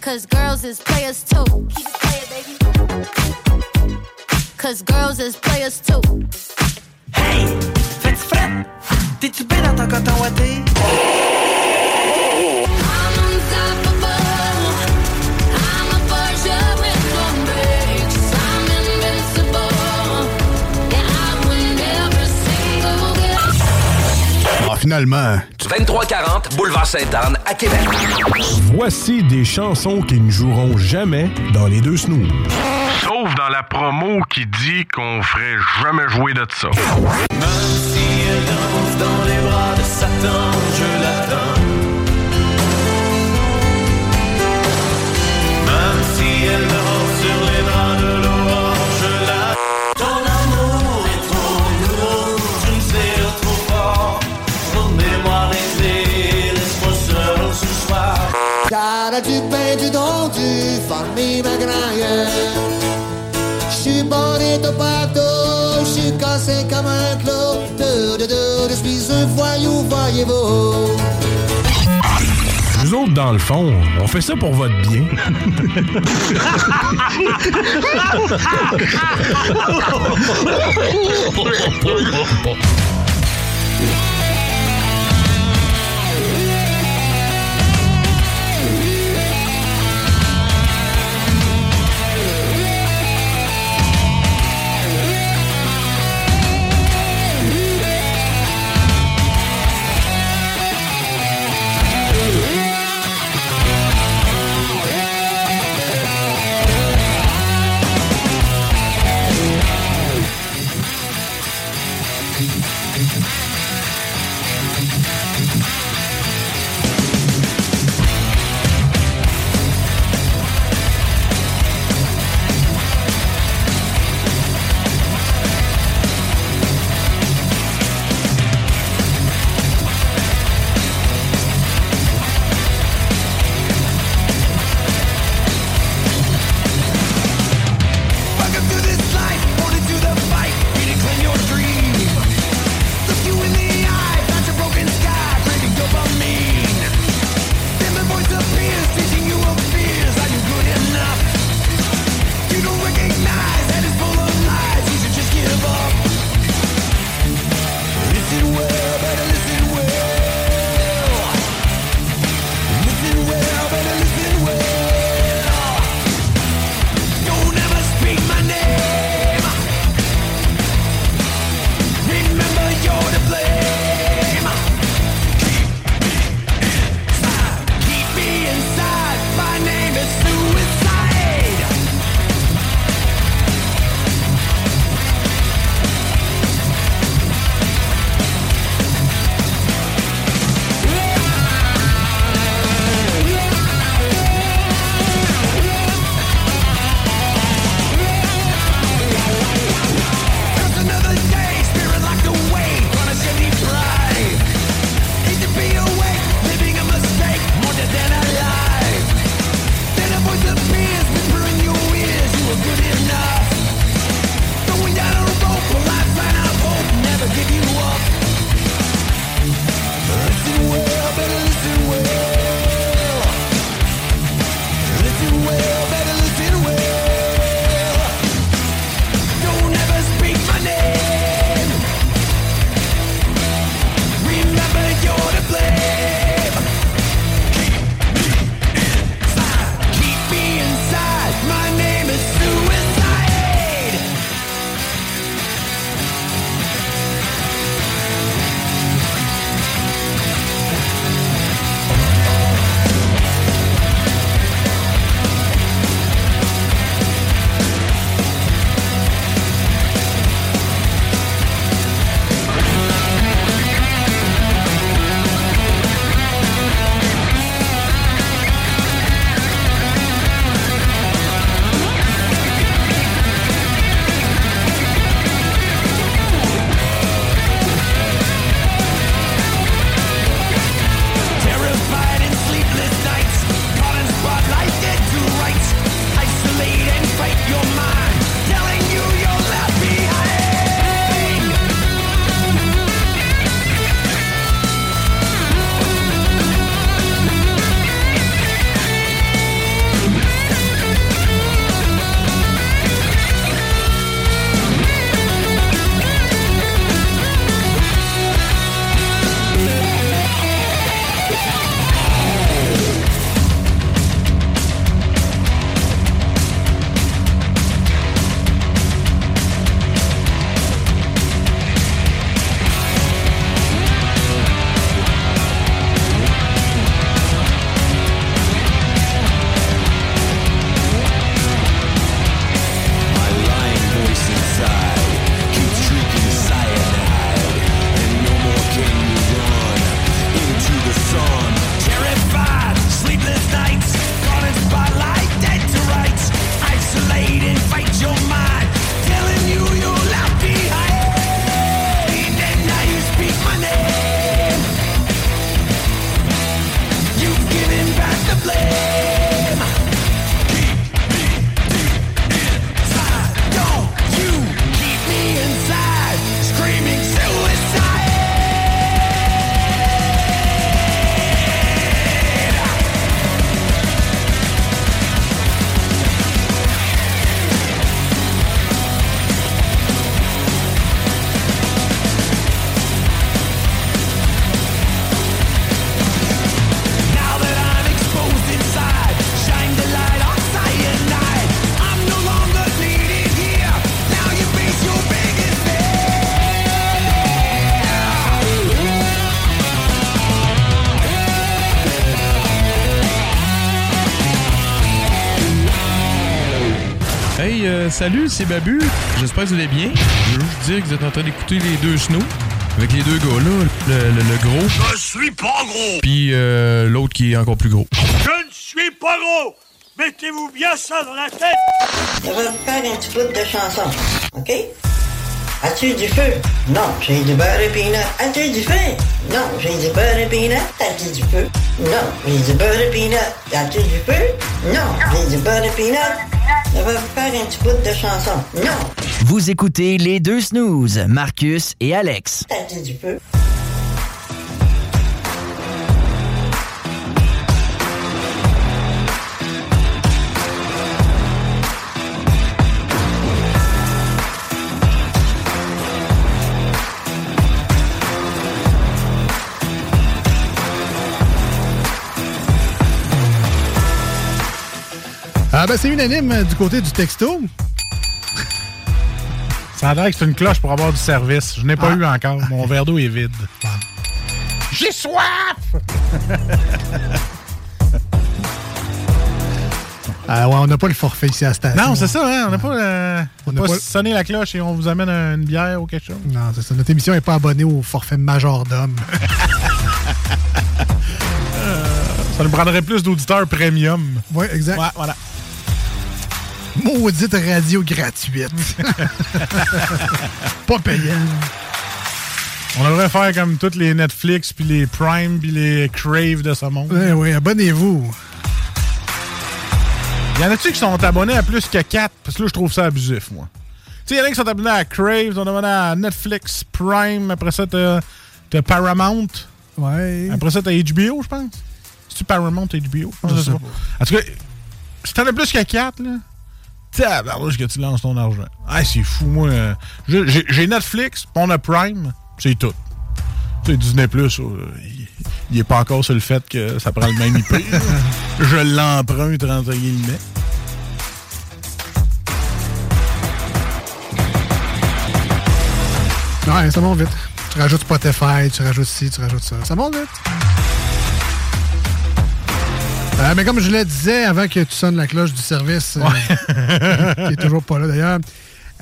Cause girls is players too. Keep it playing, baby. Cause girls is players too. Hey, fais-tu fret? T'es-tu bien dans ton coton ouaté? I'm unstoppable. I'm a virgin with no brakes. I'm invincible. And I win every single game. Ah, finalement. vingt-trois quarante, boulevard Sainte-Anne, à Québec. Voici des chansons qui ne joueront jamais dans les deux snooze. Sauf dans la promo qui dit qu'on ferait jamais jouer de ça. Même si elle danse dans les bras de Satan, je l'attends. Même si elle danse sur les bras de l'aurore, je l'attends. Ton amour est trop lourd, tu me serres trop fort. Cara du pain, du don, du farmi Maguire. J'suis bonnet au bateau, j'suis cassé comme un clos. De, de, de, je suis un voyou, voyez-vous. Nous autres, dans le fond, on fait ça pour votre bien. salut, c'est Babu. J'espère que vous allez bien. Je veux juste dire que vous êtes en train d'écouter les deux snoops. Avec les deux gars là, le, le, le gros. Je suis pas gros! Puis euh, l'autre qui est encore plus gros. Je ne suis pas gros! Mettez-vous bien ça dans la tête! Je vais vous faire un petit bout de chanson, OK? As-tu du feu? Non, j'ai du beurre et peanut. As-tu du feu? Non, j'ai du beurre et peanut. As-tu du feu? Non, j'ai du beurre et peanut. As-tu du feu? Non, j'ai du beurre et peanut. Je vais vous faire un petit bout de chanson. Non! Vous écoutez les deux snooze, Markus et Alex. T'as-tu du feu? Ah ben c'est unanime du côté du texto. Ça a l'air que c'est une cloche pour avoir du service. Je n'ai pas ah. eu encore. Mon verre d'eau est vide. Ah. J'ai soif! euh, ouais, on n'a pas le forfait ici à la station. Non, c'est ça. Hein? On n'a pas, euh, on n'a pas, pas sonné la cloche et on vous amène une bière ou quelque chose. Non, c'est ça. Notre émission n'est pas abonnée au forfait majordome. euh, ça nous prendrait plus d'auditeurs premium. Oui, exact. Ouais, voilà. Maudite radio gratuite. Pas payant. On devrait faire comme toutes les Netflix, puis les Prime, puis les Crave de ce monde. Oui, oui, abonnez-vous. Il y en a-tu qui sont abonnés à plus que quatre? Parce que là, je trouve ça abusif, moi. Tu sais, il y en a qui sont abonnés à Crave, sont abonnés à Netflix, Prime, après ça, t'as, t'as Paramount. Ouais. Après ça, t'as H B O, je pense. C'est-tu Paramount, H B O? Je sais, je sais pas. pas. En tout cas, si t'en as plus que quatre, là... Tabarnouche que tu lances ton argent. Ah, c'est fou, moi. Je, j'ai, j'ai Netflix, on a Prime, c'est tout. Tu sais, Disney plus, il n'est pas encore sur le fait que ça prend le même I P. Je l'emprunte, entre guillemets. Ouais, ça monte vite. Tu rajoutes Spotify, tu rajoutes ci, tu rajoutes ça. Ça monte vite. Euh, mais comme je le disais avant que tu sonnes la cloche du service, euh, ouais. qui est toujours pas là d'ailleurs,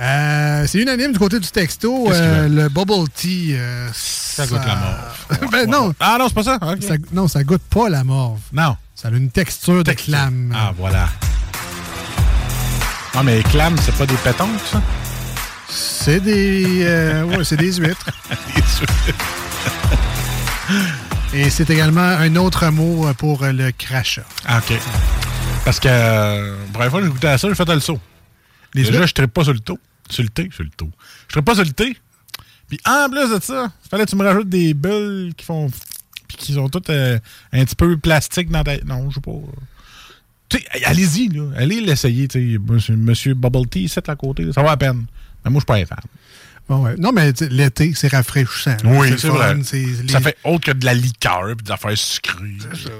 euh, c'est unanime du côté du texto, euh, le bubble tea. Euh, ça, ça goûte la morve. ben, non. Ah non, c'est pas ça. Okay. ça. Non, ça goûte pas la morve. Non. Ça a une texture, texture. de clame. Ah, voilà. Ah, mais les clames, c'est pas des pétanques, ça? C'est des... Euh, ouais, c'est des huîtres. Des huîtres. Et c'est également un autre mot pour le crachat. OK. Parce que, euh, la première fois que j'ai goûté à ça, j'ai fait le saut. Les Déjà, je ne trippe pas sur le taux. Sur le thé, sur le taux. Je ne trippe pas sur le thé. Puis en plus de ça, il fallait que tu me rajoutes des bulles qui font... Puis qui sont toutes euh, un petit peu plastiques dans ta... Non, je sais pas. Tu sais, allez-y, là. Allez l'essayer, tu sais. Monsieur Bubble Tea, c'est à côté. Là. Ça va à peine. Mais moi, je ne suis pas fan. Bon, ouais. Non, mais l'été, c'est rafraîchissant. Oui, c'est, c'est fun, vrai. C'est, les... Ça fait autre que de la liqueur et des affaires sucrées.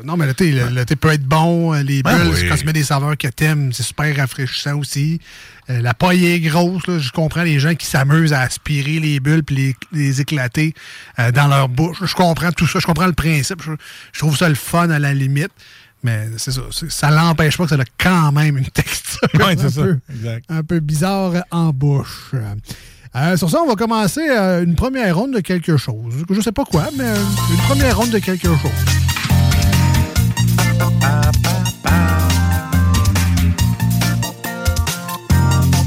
Non, mais l'été, ouais. l'été peut être bon. Les bulles, ben oui. quand tu mets des saveurs que t'aimes, c'est super rafraîchissant aussi. Euh, la paille est grosse. Là, je comprends les gens qui s'amusent à aspirer les bulles et les, les éclater euh, dans leur bouche. Je comprends tout ça. Je comprends le principe. Je, je trouve ça le fun à la limite. Mais c'est ça. C'est, ça l'empêche pas que ça a quand même une texture ouais, c'est un, ça. Peu, exact. un peu bizarre en bouche. Euh, sur ça, on va commencer euh, une première ronde de quelque chose. Je sais pas quoi, mais euh, une première ronde de quelque chose.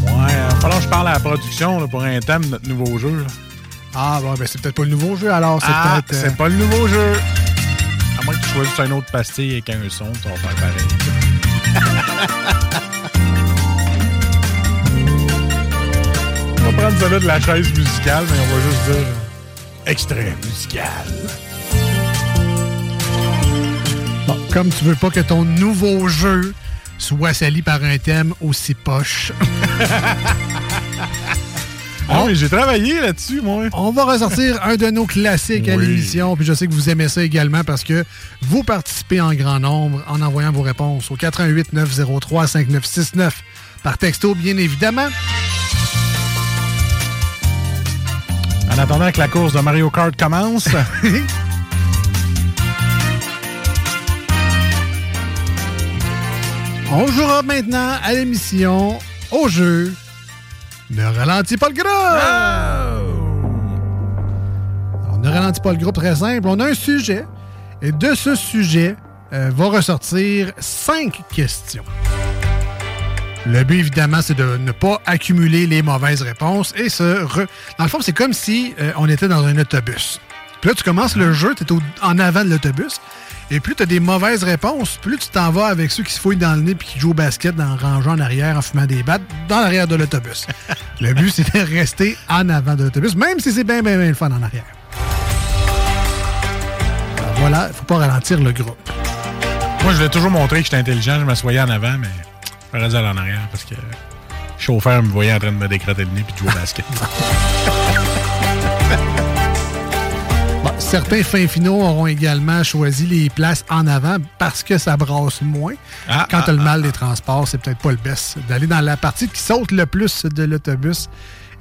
Ouais, euh, falloir que je parle à la production là, pour un thème de notre nouveau jeu. Là. Ah, bon, ben c'est peut-être pas le nouveau jeu, alors c'est ah, peut-être... Euh... c'est pas le nouveau jeu! À moins que tu choisisses un autre pastille avec un son, ça va faire pareil. On va prendre ça là de la chaise musicale, mais on va juste dire extrait musical. Bon, comme tu veux pas que ton nouveau jeu soit sali par un thème aussi poche. Ah, mais j'ai travaillé là-dessus, moi. On va ressortir un de nos classiques oui. à l'émission. Puis je sais que vous aimez ça également parce que vous participez en grand nombre en envoyant vos réponses au quatre un huit neuf zéro trois cinq neuf six neuf. Par texto, bien évidemment. En attendant que la course de Mario Kart commence. On jouera maintenant à l'émission au jeu Ne ralentis pas le groupe! No! On ne ralentit pas le groupe, très simple. On a un sujet, et de ce sujet euh, va ressortir cinq questions. Le but, évidemment, c'est de ne pas accumuler les mauvaises réponses et se... Re... Dans le fond, c'est comme si euh, on était dans un autobus. Puis là, tu commences le jeu, tu es au... en avant de l'autobus, et plus tu as des mauvaises réponses, plus tu t'en vas avec ceux qui se fouillent dans le nez puis qui jouent au basket en rangeant en arrière, en fumant des battes, dans l'arrière de l'autobus. Le but, c'est de rester en avant de l'autobus, même si c'est bien, bien, bien le fun en arrière. Alors, voilà, faut pas ralentir le groupe. Moi, je voulais toujours montrer que j'étais intelligent, je m'assoyais en avant, mais... Je faisais en arrière parce que le chauffeur me voyait en train de me décrotter le nez et de jouer au basket. Bon, certains fins finaux auront également choisi les places en avant parce que ça brasse moins. Ah, Quand ah, tu as le mal ah, des transports, c'est peut-être pas le best d'aller dans la partie qui saute le plus de l'autobus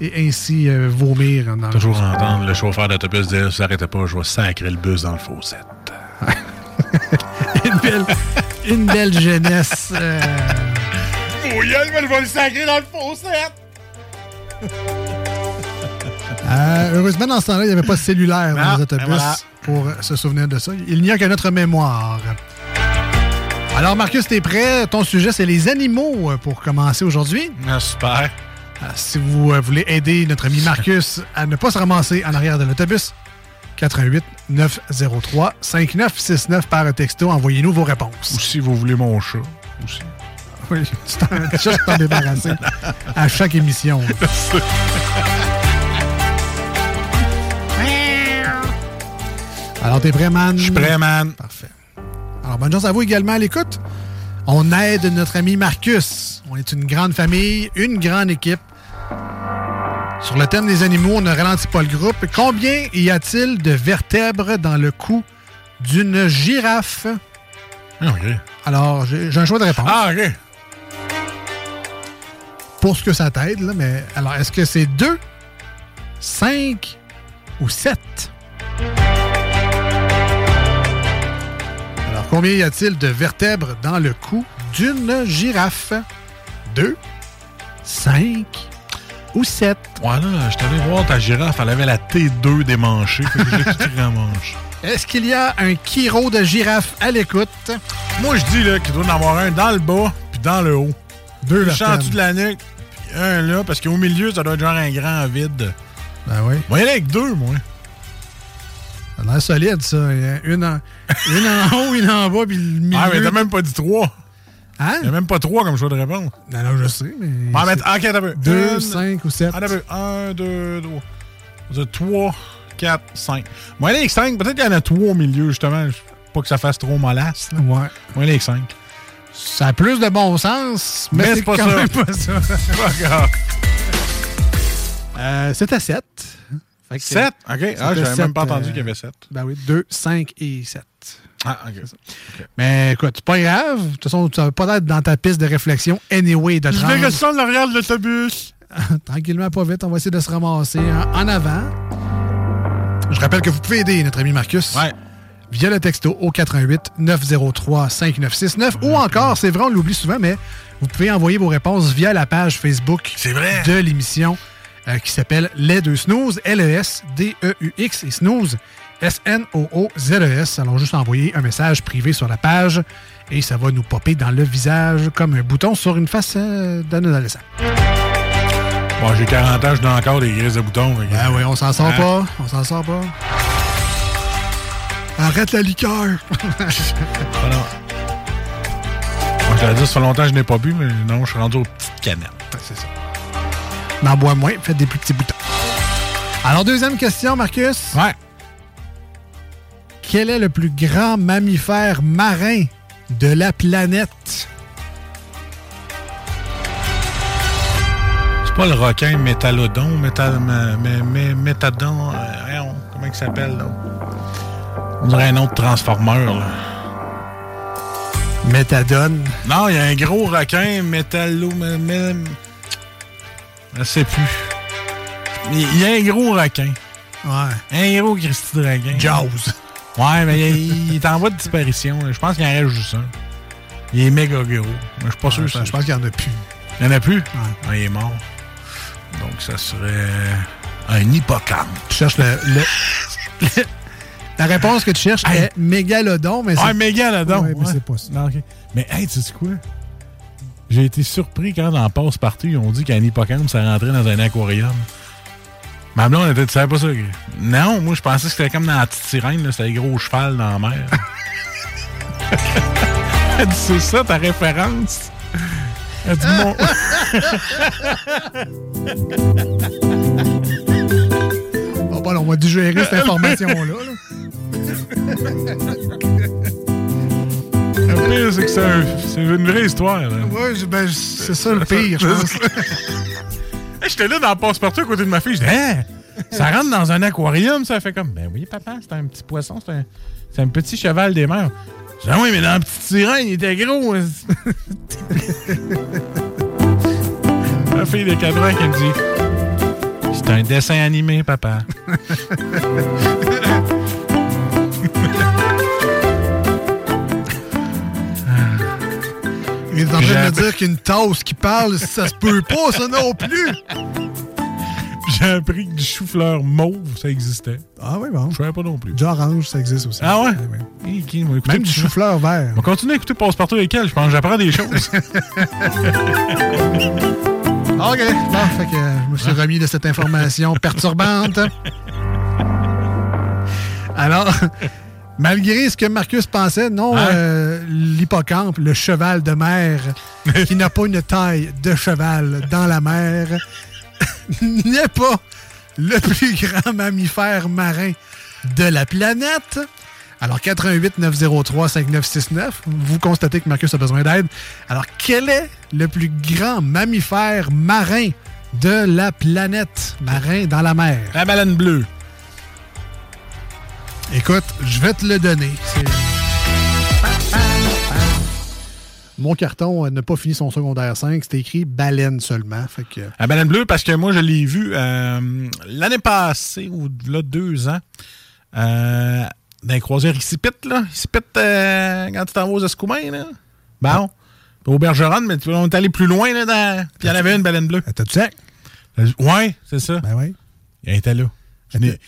et ainsi euh, vomir. Dans Toujours le entendre le chauffeur d'autobus dire « Si t'arrêtais pas, je vais sacrer le bus dans le fossette. » Une belle, une belle jeunesse... Euh... Je vais le sacrer dans le fossette! euh, heureusement, dans ce temps-là, il n'y avait pas de cellulaire non, dans les autobus voilà. pour se souvenir de ça. Il n'y a que notre mémoire. Alors, Markus, t'es prêt? Ton sujet, c'est les animaux pour commencer aujourd'hui. Ah, super. Alors, si vous euh, voulez aider notre ami Markus à ne pas se ramasser en arrière de l'autobus, quatre un huit neuf zéro trois cinq neuf six neuf par texto. Envoyez-nous vos réponses. Ou si vous voulez mon chat aussi. Oui, tu t'en, tu t'en débarrasser à chaque émission. Alors, t'es prêt, man? Je suis prêt, man. Parfait. Alors, bonne chance à vous également à l'écoute. On aide notre ami Markus. On est une grande famille, une grande équipe. Sur le thème des animaux, on ne ralentit pas le groupe. Combien y a-t-il de vertèbres dans le cou d'une girafe? Okay. Alors, j'ai, j'ai un choix de réponse. Ah, OK. Pour ce que ça t'aide, là, mais... Alors, est-ce que c'est deux, cinq ou sept? Alors, combien y a-t-il de vertèbres dans le cou d'une girafe? Deux, cinq ou sept? Voilà, je t'allais voir ta girafe, elle avait la T deux démanchée. Est-ce qu'il y a un chiro de girafe à l'écoute? Moi, je dis là qu'il doit en avoir un dans le bas puis dans le haut. Deux vertèbres. En dessous de la nuque, puis un là, parce qu'au milieu, ça doit être genre un grand vide. Ben oui. Moi, il y en a avec deux, moi. Ça a l'air solide, ça. Une en, une en haut, une en bas, puis le milieu. Ah, mais t'as même pas dit trois. Hein? Il n'y a même pas trois comme choix de réponse. Non, non, je sais, mais... On va mettre... OK, t'as peu. Deux, une... cinq ou sept. Ah, t'as peu. Un, deux, trois. Deux, trois, quatre, cinq. Moi, il y en a avec cinq. Peut-être qu'il y en a trois au milieu, justement. Pas que ça fasse trop mollasse. Ouais. Moi, il y en a avec cinq. Ça a plus de bon sens, mais, mais c'est, c'est pas quand ça. Même pas ça. euh, c'est à sept. Fait que sept? OK. Ah, j'avais sept, même pas entendu euh, qu'il y avait sept. Ben oui, deux, cinq et sept. Ah, OK. okay. Mais écoute, c'est pas grave. De toute façon, ça va pas être dans ta piste de réflexion anyway de trente. Je vais rester en arrière de l'autobus. Tranquillement, pas vite. On va essayer de se ramasser hein, en avant. Je rappelle que vous pouvez aider notre ami Markus. Ouais. Via le texto au quatre un huit neuf zéro trois cinq neuf six neuf. Ou encore, c'est vrai, on l'oublie souvent, mais vous pouvez envoyer vos réponses via la page Facebook c'est vrai. de l'émission euh, qui s'appelle Les Deux Snooze, L E S D E U X et Snooze, S N O O Z E S. Alors, juste envoyer un message privé sur la page et ça va nous popper dans le visage comme un bouton sur une face euh, d'un adolescent. Bon, j'ai quarante ans, je donne encore des grises de boutons. Ben euh, oui, on s'en sort hein? pas. On s'en sort pas. Arrête la liqueur! Voilà. Moi, je l'ai dit, ça fait longtemps que je n'ai pas bu, mais non, je suis rendu aux petites canettes. C'est ça. N'en bois moins, faites des plus petits boutons. Alors, deuxième question, Markus. Ouais. Quel est le plus grand mammifère marin de la planète? C'est pas le requin métalodon, métal, mais, mais, métadon, euh, comment il s'appelle, là? On dirait un nom de transformeur, là. Métadone. Non, il y a un gros requin, métallo... même. Je sais plus. Il y a un gros requin. Ouais. Un gros Christy Dragon. Jaws. Ouais, mais il est en voie de disparition. Je pense qu'il en reste juste un. Il est méga gros. Je suis pas ouais, sûr. Je pense qu'il y en a plus. Il y en a plus? Ouais. Ouais, il est mort. Donc, ça serait un hippocampe. Tu cherches le... le, le la réponse que tu cherches hey. est mégalodon, mais c'est... Ah, mégalodon! Ouais, ouais. Mais c'est pas ça. Non, okay. Mais, hey, tu sais quoi? J'ai été surpris quand, dans Passe-Partout, ils ont dit qu'un hippocampe, ça rentrait dans un aquarium. Ma blonde, tu savais pas ça? Non, moi, je pensais que c'était comme dans la petite sirène, là, c'était un gros cheval dans la mer. Elle dit, c'est ça, ta référence? Elle dit, mon... Bon, ben, on va digérer cette information-là. Là. Le pire, c'est que c'est, un, c'est une vraie histoire. Oui, ben, c'est ça le pire, je pense. Hey, j'étais là dans le Passe-Partout à côté de ma fille. Je dis, hey, ça rentre dans un aquarium, ça fait comme, ben oui, papa, c'est un petit poisson, c'est un, c'est un petit cheval des mers. Je dis, ah oui, mais dans le petit sirène, il était gros. Ma fille de quatre ans qui me dit, c'est un dessin animé, papa. Il est en train de me dire qu'une tasse qui parle, ça se peut pas, ça non plus! J'ai appris que du chou-fleur mauve, ça existait. Ah oui, bon. Je savais pas non plus. Du orange, ça existe aussi. Ah ouais? ouais, ouais. Okay, même du, du chou-fleur vert. On continue à écouter Passe-Partout avec elle, je pense que j'apprends des choses. OK. Bon, fait que je me suis remis de cette information perturbante. Alors... Malgré ce que Markus pensait, non, hein? euh, l'hippocampe, le cheval de mer, qui n'a pas une taille de cheval dans la mer, n'est pas le plus grand mammifère marin de la planète. Alors, quatre un huit neuf zéro trois cinq neuf six neuf, vous constatez que Markus a besoin d'aide. Alors, quel est le plus grand mammifère marin de la planète? Marin dans la mer. La baleine bleue. Écoute, je vais te le donner. C'est... Mon carton n'a pas fini son secondaire cinq. C'était écrit baleine seulement. Fait que... La baleine bleue, parce que moi, je l'ai vu euh, l'année passée, ou là, deux ans, euh, dans les croisières Icipit, là. Icipit, euh, quand tu t'en vas aux Escoumins, là. Bon, au Bergeronne, mais on est allé plus loin, là. Dans... Puis il y en avait une baleine bleue. T'as-tu sec? Ouais, c'est ça. Ben oui. Elle était là. Je l'ai,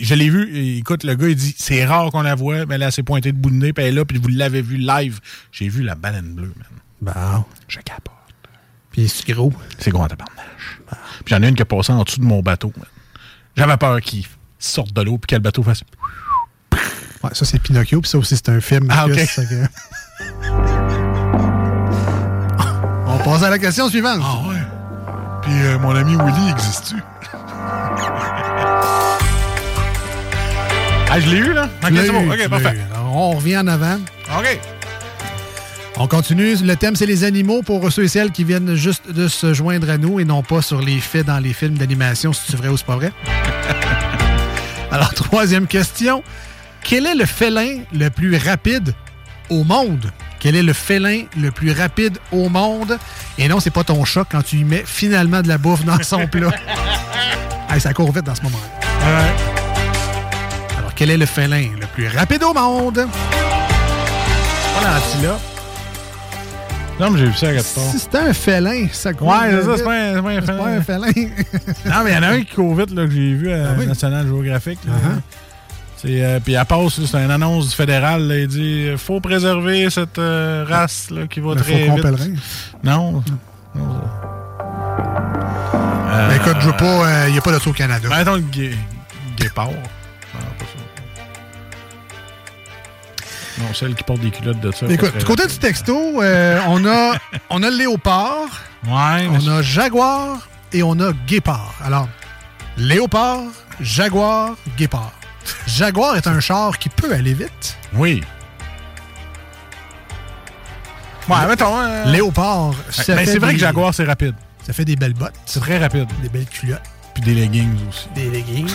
je l'ai vu, écoute, le gars, il dit, c'est rare qu'on la voit, mais là, elle s'est pointée de bout de nez, puis elle est là, puis vous l'avez vu live. J'ai vu la baleine bleue, man. Bon. Je capote. Puis c'est gros. C'est gros en tabarnache. Bon. Puis j'en ai une qui a passé en dessous de mon bateau, man. J'avais peur qu'il sorte de l'eau, puis que le bateau fasse... Ouais, ça, c'est Pinocchio, puis ça aussi, c'est un film. Ah, okay. Ça, que... On passe à la question suivante. Ah, ouais. Puis euh, mon ami Willy, existe-tu? Ah, je l'ai eu, là? Okay, c'est bon. OK, parfait. On revient en avant. OK. On continue. Le thème, c'est les animaux pour ceux et celles qui viennent juste de se joindre à nous et non pas sur les faits dans les films d'animation, si c'est vrai ou c'est pas vrai. Alors, troisième question. Quel est le félin le plus rapide au monde? Quel est le félin le plus rapide au monde? Et non, c'est pas ton chat quand tu y mets finalement de la bouffe dans son plat. Hey, ça court vite dans ce moment-là. Ouais. Quel est le félin le plus rapide au monde? Pas l'antilope. Non, mais j'ai vu ça à quatre temps. Si c'était un félin, ça court. Ouais, c'est ça, c'est pas un, c'est pas un c'est félin. Pas un félin. Non, mais il y en a un qui court vite, là, que j'ai vu à ah oui. National Geographic. Uh-huh. C'est, euh, puis elle passe, c'est une annonce du fédéral. Là, il dit, faut préserver cette euh, race là, qui va le très vite. Pèlerin. Non. non. non euh, ben, écoute, je veux pas... Il euh, n'y a pas de saut au Canada. Ben, attends, le gué- guépard. Non, celle qui porte des culottes de ça. Écoute, du côté du texto, euh, on a on a léopard, ouais, on a jaguar et on a guépard. Alors, léopard, jaguar, guépard. Jaguar est un char qui peut aller vite. Oui. Ouais, Le, mettons... Euh... Léopard, ça ben, fait c'est vrai des, que jaguar, c'est rapide. Ça fait des belles bottes. C'est très rapide. Des belles culottes. Puis des leggings aussi. Des leggings.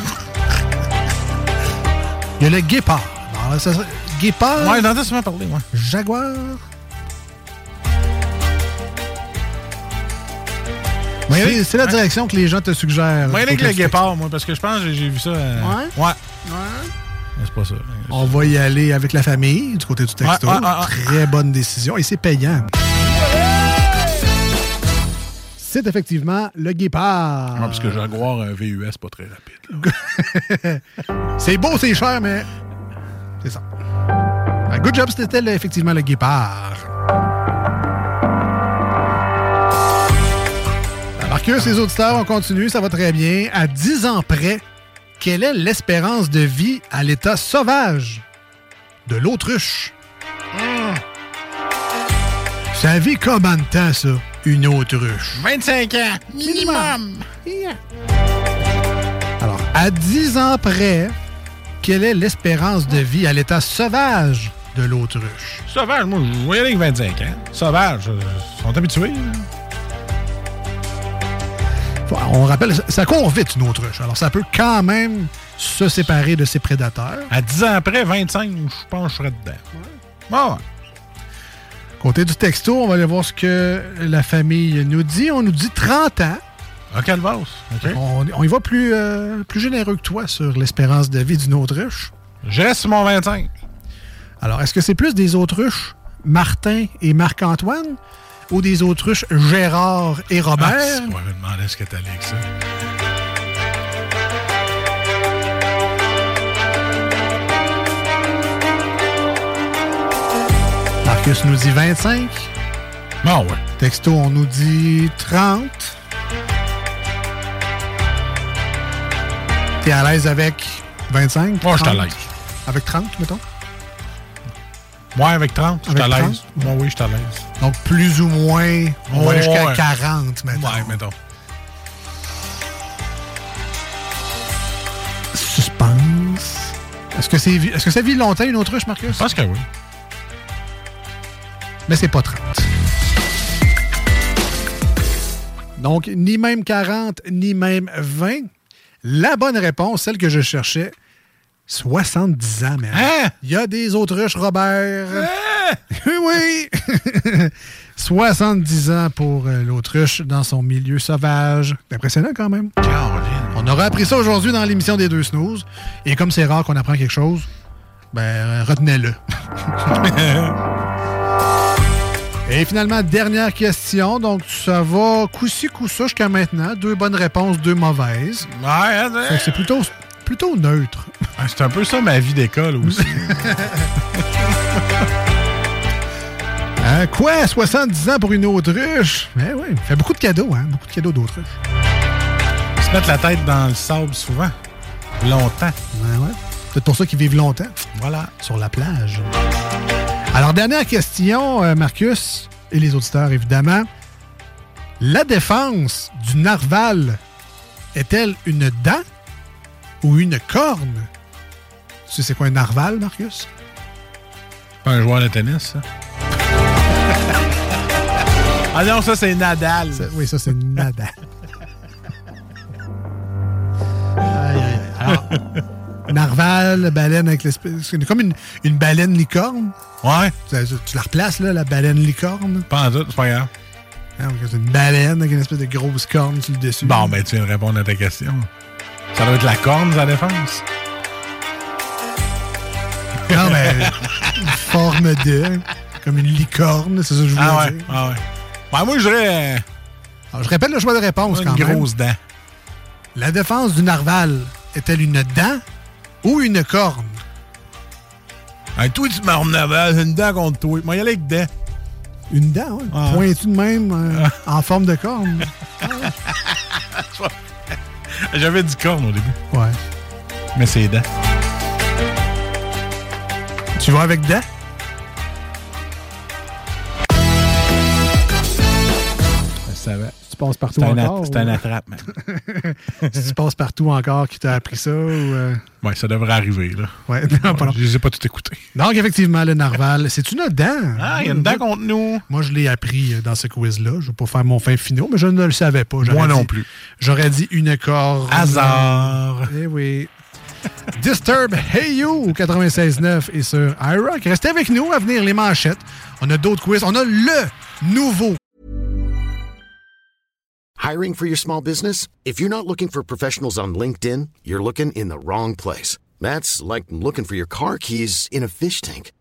Il y a le guépard. Non, là, ça, guépard. Ouais, j'entends souvent parler, moi. Jaguar. C'est, c'est, c'est la direction hein? que les gens te suggèrent. Moi, avec le guépard, moi, parce que je pense que j'ai, j'ai vu ça. Euh... Ouais? Ouais. Ouais. C'est pas ça. C'est On ça. va y aller avec la famille, du côté du texto. Ouais, ouais, ouais, ouais. Très bonne décision. Et c'est payant. c'est effectivement le guépard. Non, parce que Jaguar, un V U S, c'est pas très rapide. C'est beau, c'est cher, mais c'est ça. Good job, c'était effectivement le guépard. Marcus, les auditeurs, on continue, ça va très bien. À dix ans près, quelle est l'espérance de vie à l'état sauvage de l'autruche? Ça vit comme en temps, ça, une autruche? vingt-cinq ans, minimum! Yeah. Alors, à dix ans près, quelle est l'espérance de vie à l'état sauvage de l'autruche? Sauvage, moi, je voyais avec vingt-cinq ans. Sauvage, ils sont habitués. Là. On rappelle, ça court vite, une autruche. Alors, ça peut quand même se séparer de ses prédateurs. À dix ans après, vingt-cinq, je pense que je serais dedans. Bon, côté du texto, on va aller voir ce que la famille nous dit. On nous dit trente ans. Un calvasse. Okay. On, on y va plus, euh, plus généreux que toi sur l'espérance de vie d'une autruche. Je reste sur mon vingt-cinq. Alors, est-ce que c'est plus des autruches Martin et Marc-Antoine ou des autruches Gérard et Robert? Ah, c'est moi, je me demandais ce que t'allais avec ça. Marcus nous dit vingt-cinq. Ah ouais. Texto, on nous dit trente. T'es à l'aise avec vingt-cinq? Moi, je suis à l'aise. Avec trente, mettons? Moi, avec trente, je suis à l'aise. Moi, oui, je suis à l'aise. Donc, plus ou moins, on oh, va aller jusqu'à ouais. quarante, mettons. Ouais, mettons. Suspense. Est-ce que, c'est, est-ce que ça vit longtemps, une autruche, Marcus? Je pense que oui. Mais c'est pas trente. Donc, ni même quarante, ni même vingt. La bonne réponse, celle que je cherchais, soixante-dix ans, même. Hein? Il y a des autruches, Robert. Hein? Oui! soixante-dix ans pour l'autruche dans son milieu sauvage. C'est impressionnant, quand même. Caroline. On aura appris ça aujourd'hui dans l'émission des deux snooze. Et comme c'est rare qu'on apprend quelque chose, ben, retenez-le. Et finalement, dernière question. Donc, ça va coup-ci, coup-ça jusqu'à maintenant. Deux bonnes réponses, deux mauvaises. Ouais, ouais. C'est plutôt, plutôt neutre. C'est un peu ça, ma vie d'école aussi. Hein, quoi? soixante-dix ans pour une autruche? Eh oui, fait beaucoup de cadeaux, hein? Beaucoup de cadeaux d'autruche. Ils se mettent la tête dans le sable souvent. Longtemps. Ouais, ouais. C'est pour ça qu'ils vivent longtemps. Voilà. Sur la plage. Alors, dernière question, euh, Marcus, et les auditeurs, évidemment. La défense du narval est-elle une dent ou une corne? Tu sais c'est quoi un narval, Marcus? Pas un joueur de tennis, ça. Ah non, ça, c'est Nadal. Ça, oui, ça, c'est Nadal. Aïe, aïe, alors... Narval, baleine avec l'espèce... C'est comme une, une baleine licorne. Ouais. Tu, tu la replaces, là, la baleine licorne? Pas en doute, c'est pas grave. Ah, c'est une baleine avec une espèce de grosse corne sur le dessus. Bon, ben, tu viens de répondre à ta question. Ça doit être la corne, sa défense. Non, mais... une forme de... Comme une licorne, c'est ça que je voulais ah, ouais, dire. Ah ouais, ben, moi, je dirais... Alors, je répète le choix de réponse, quand même. Une grosse dent. La défense du narval est-elle une dent ou une corne? Un toi, tu m'en avais une dent contre toi. Moi, il y allait avec dent. Une dent, oui. Ah. Pointue de même, euh, ah. en forme de corne. Ah, ouais. J'avais dit corne au début. Ouais. Mais c'est dent. Tu vas avec dent? Je savais. Passe partout c'est encore. Att- ou... C'est un attrape, man. Si tu passes partout encore qui t'a appris ça. Ou euh... Oui, ça devrait arriver, là. Ouais, non, pas non. Je les ai pas tout écoutés. Donc, effectivement, le narval, c'est une dent. Ah, il y a une dent contre nous. Moi, je l'ai appris dans ce quiz-là. Je ne vais pas faire mon fin finaux, mais je ne le savais pas. J'aurais Moi dit, non plus. J'aurais dit une corne. Hasard. Eh oui. Disturb Hey You au quatre-vingt-seize neuf et sur iRock. Restez avec nous à venir les manchettes. On a d'autres quiz. On a le nouveau. Hiring for your small business? If you're not looking for professionals on LinkedIn, you're looking in the wrong place. That's like looking for your car keys in a fish tank.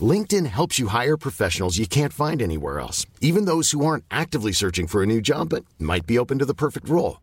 LinkedIn helps you hire professionals you can't find anywhere else, even those who aren't actively searching for a new job but might be open to the perfect role.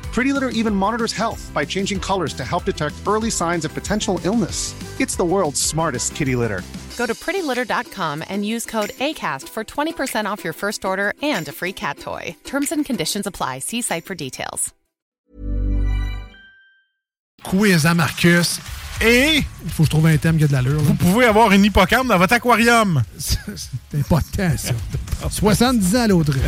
Pretty Litter even monitors health by changing colors to help detect early signs of potential illness. It's the world's smartest kitty litter. Go to pretty litter dot com and use code ACAST for twenty percent off your first order and a free cat toy. Terms and conditions apply. See site for details. Quiz à Markus. Et il faut que je trouve un thème qui a de l'allure. Là. Vous pouvez avoir une hippocampe dans votre aquarium. C'est important, ça. soixante-dix ans à l'Autriche.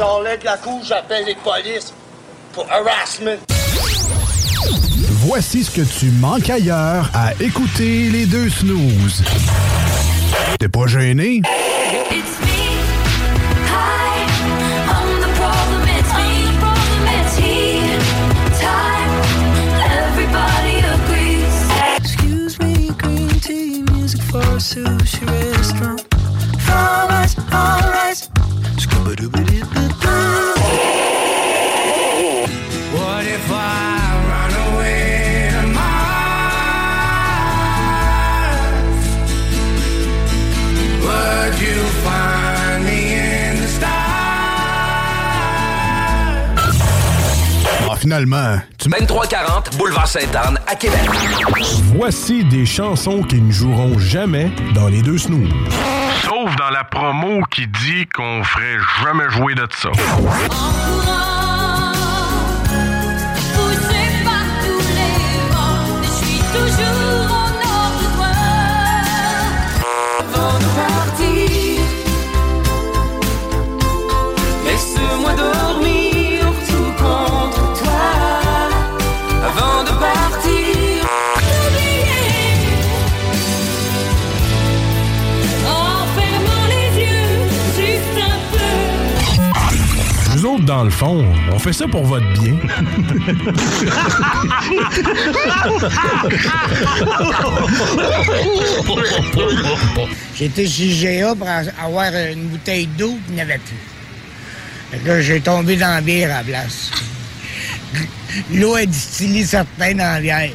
sors-là de la cour, j'appelle les polices pour harassment. Voici ce que tu manques ailleurs à écouter les deux snooze. T'es pas gêné? It's me. Sushi restaurant. All right, all right. What if I run away in my life? Would you find me in the stars? Ah, finalement. vingt-trois quarante, Boulevard Sainte-Anne, à Québec. Voici des chansons qui ne joueront jamais dans les deux snooze. Sauf dans la promo qui dit qu'on ferait jamais jouer de ça. En courant, poussé par tous les vents, mais je suis toujours au nord de toi. Avant de partir, laisse-moi dormir tout contre toi. Avant de partir, oublier, en fermant les yeux, juste un peu. Nous autres, dans le fond, on fait ça pour votre bien. J'étais chez I G A pour avoir une bouteille d'eau qu'il n'y avait plus. Fait que là, j'ai tombé dans la bière à la place. L'eau est distillée certains dans la bière.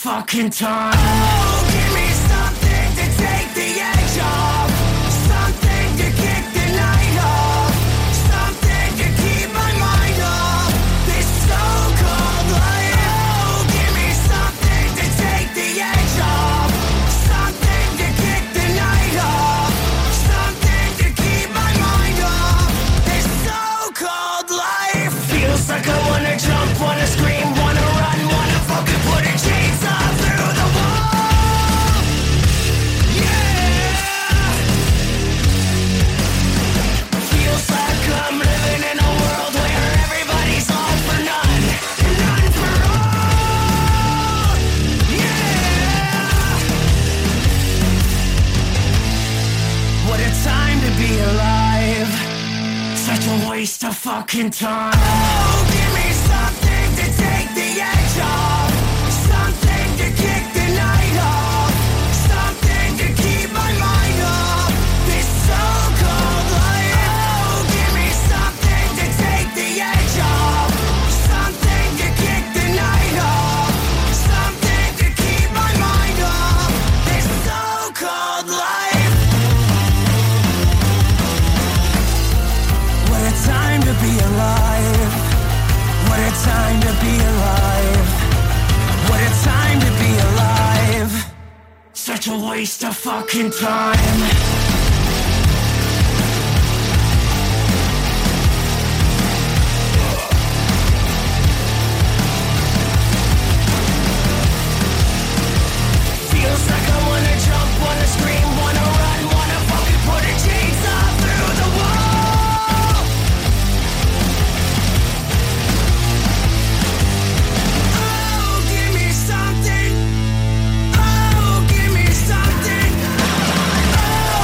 Fucking time. Oh, give me something to take the edge off, something to kick the night off, something to keep my mind off this so-called life. Oh, give me something to take the edge off, something to kick the night off, something to keep my mind off this so-called life. Feels like I wanna jump, wanna scream, wanna run, wanna fucking put a chainsaw. Such a waste of fucking time. Oh, give me something to take the edge off, something to kick the night off, something to keep my mind off this so-called life. Oh, give me something to take the edge off, something to kick the night off, something to keep my mind off this so-called life. Alive. What a time to be alive. What a time to be alive. Such a waste of fucking time. Feels like I wanna jump, wanna scream, wanna run, wanna fucking put a chainsaw through the wall. Something. Oh, give me something. Oh.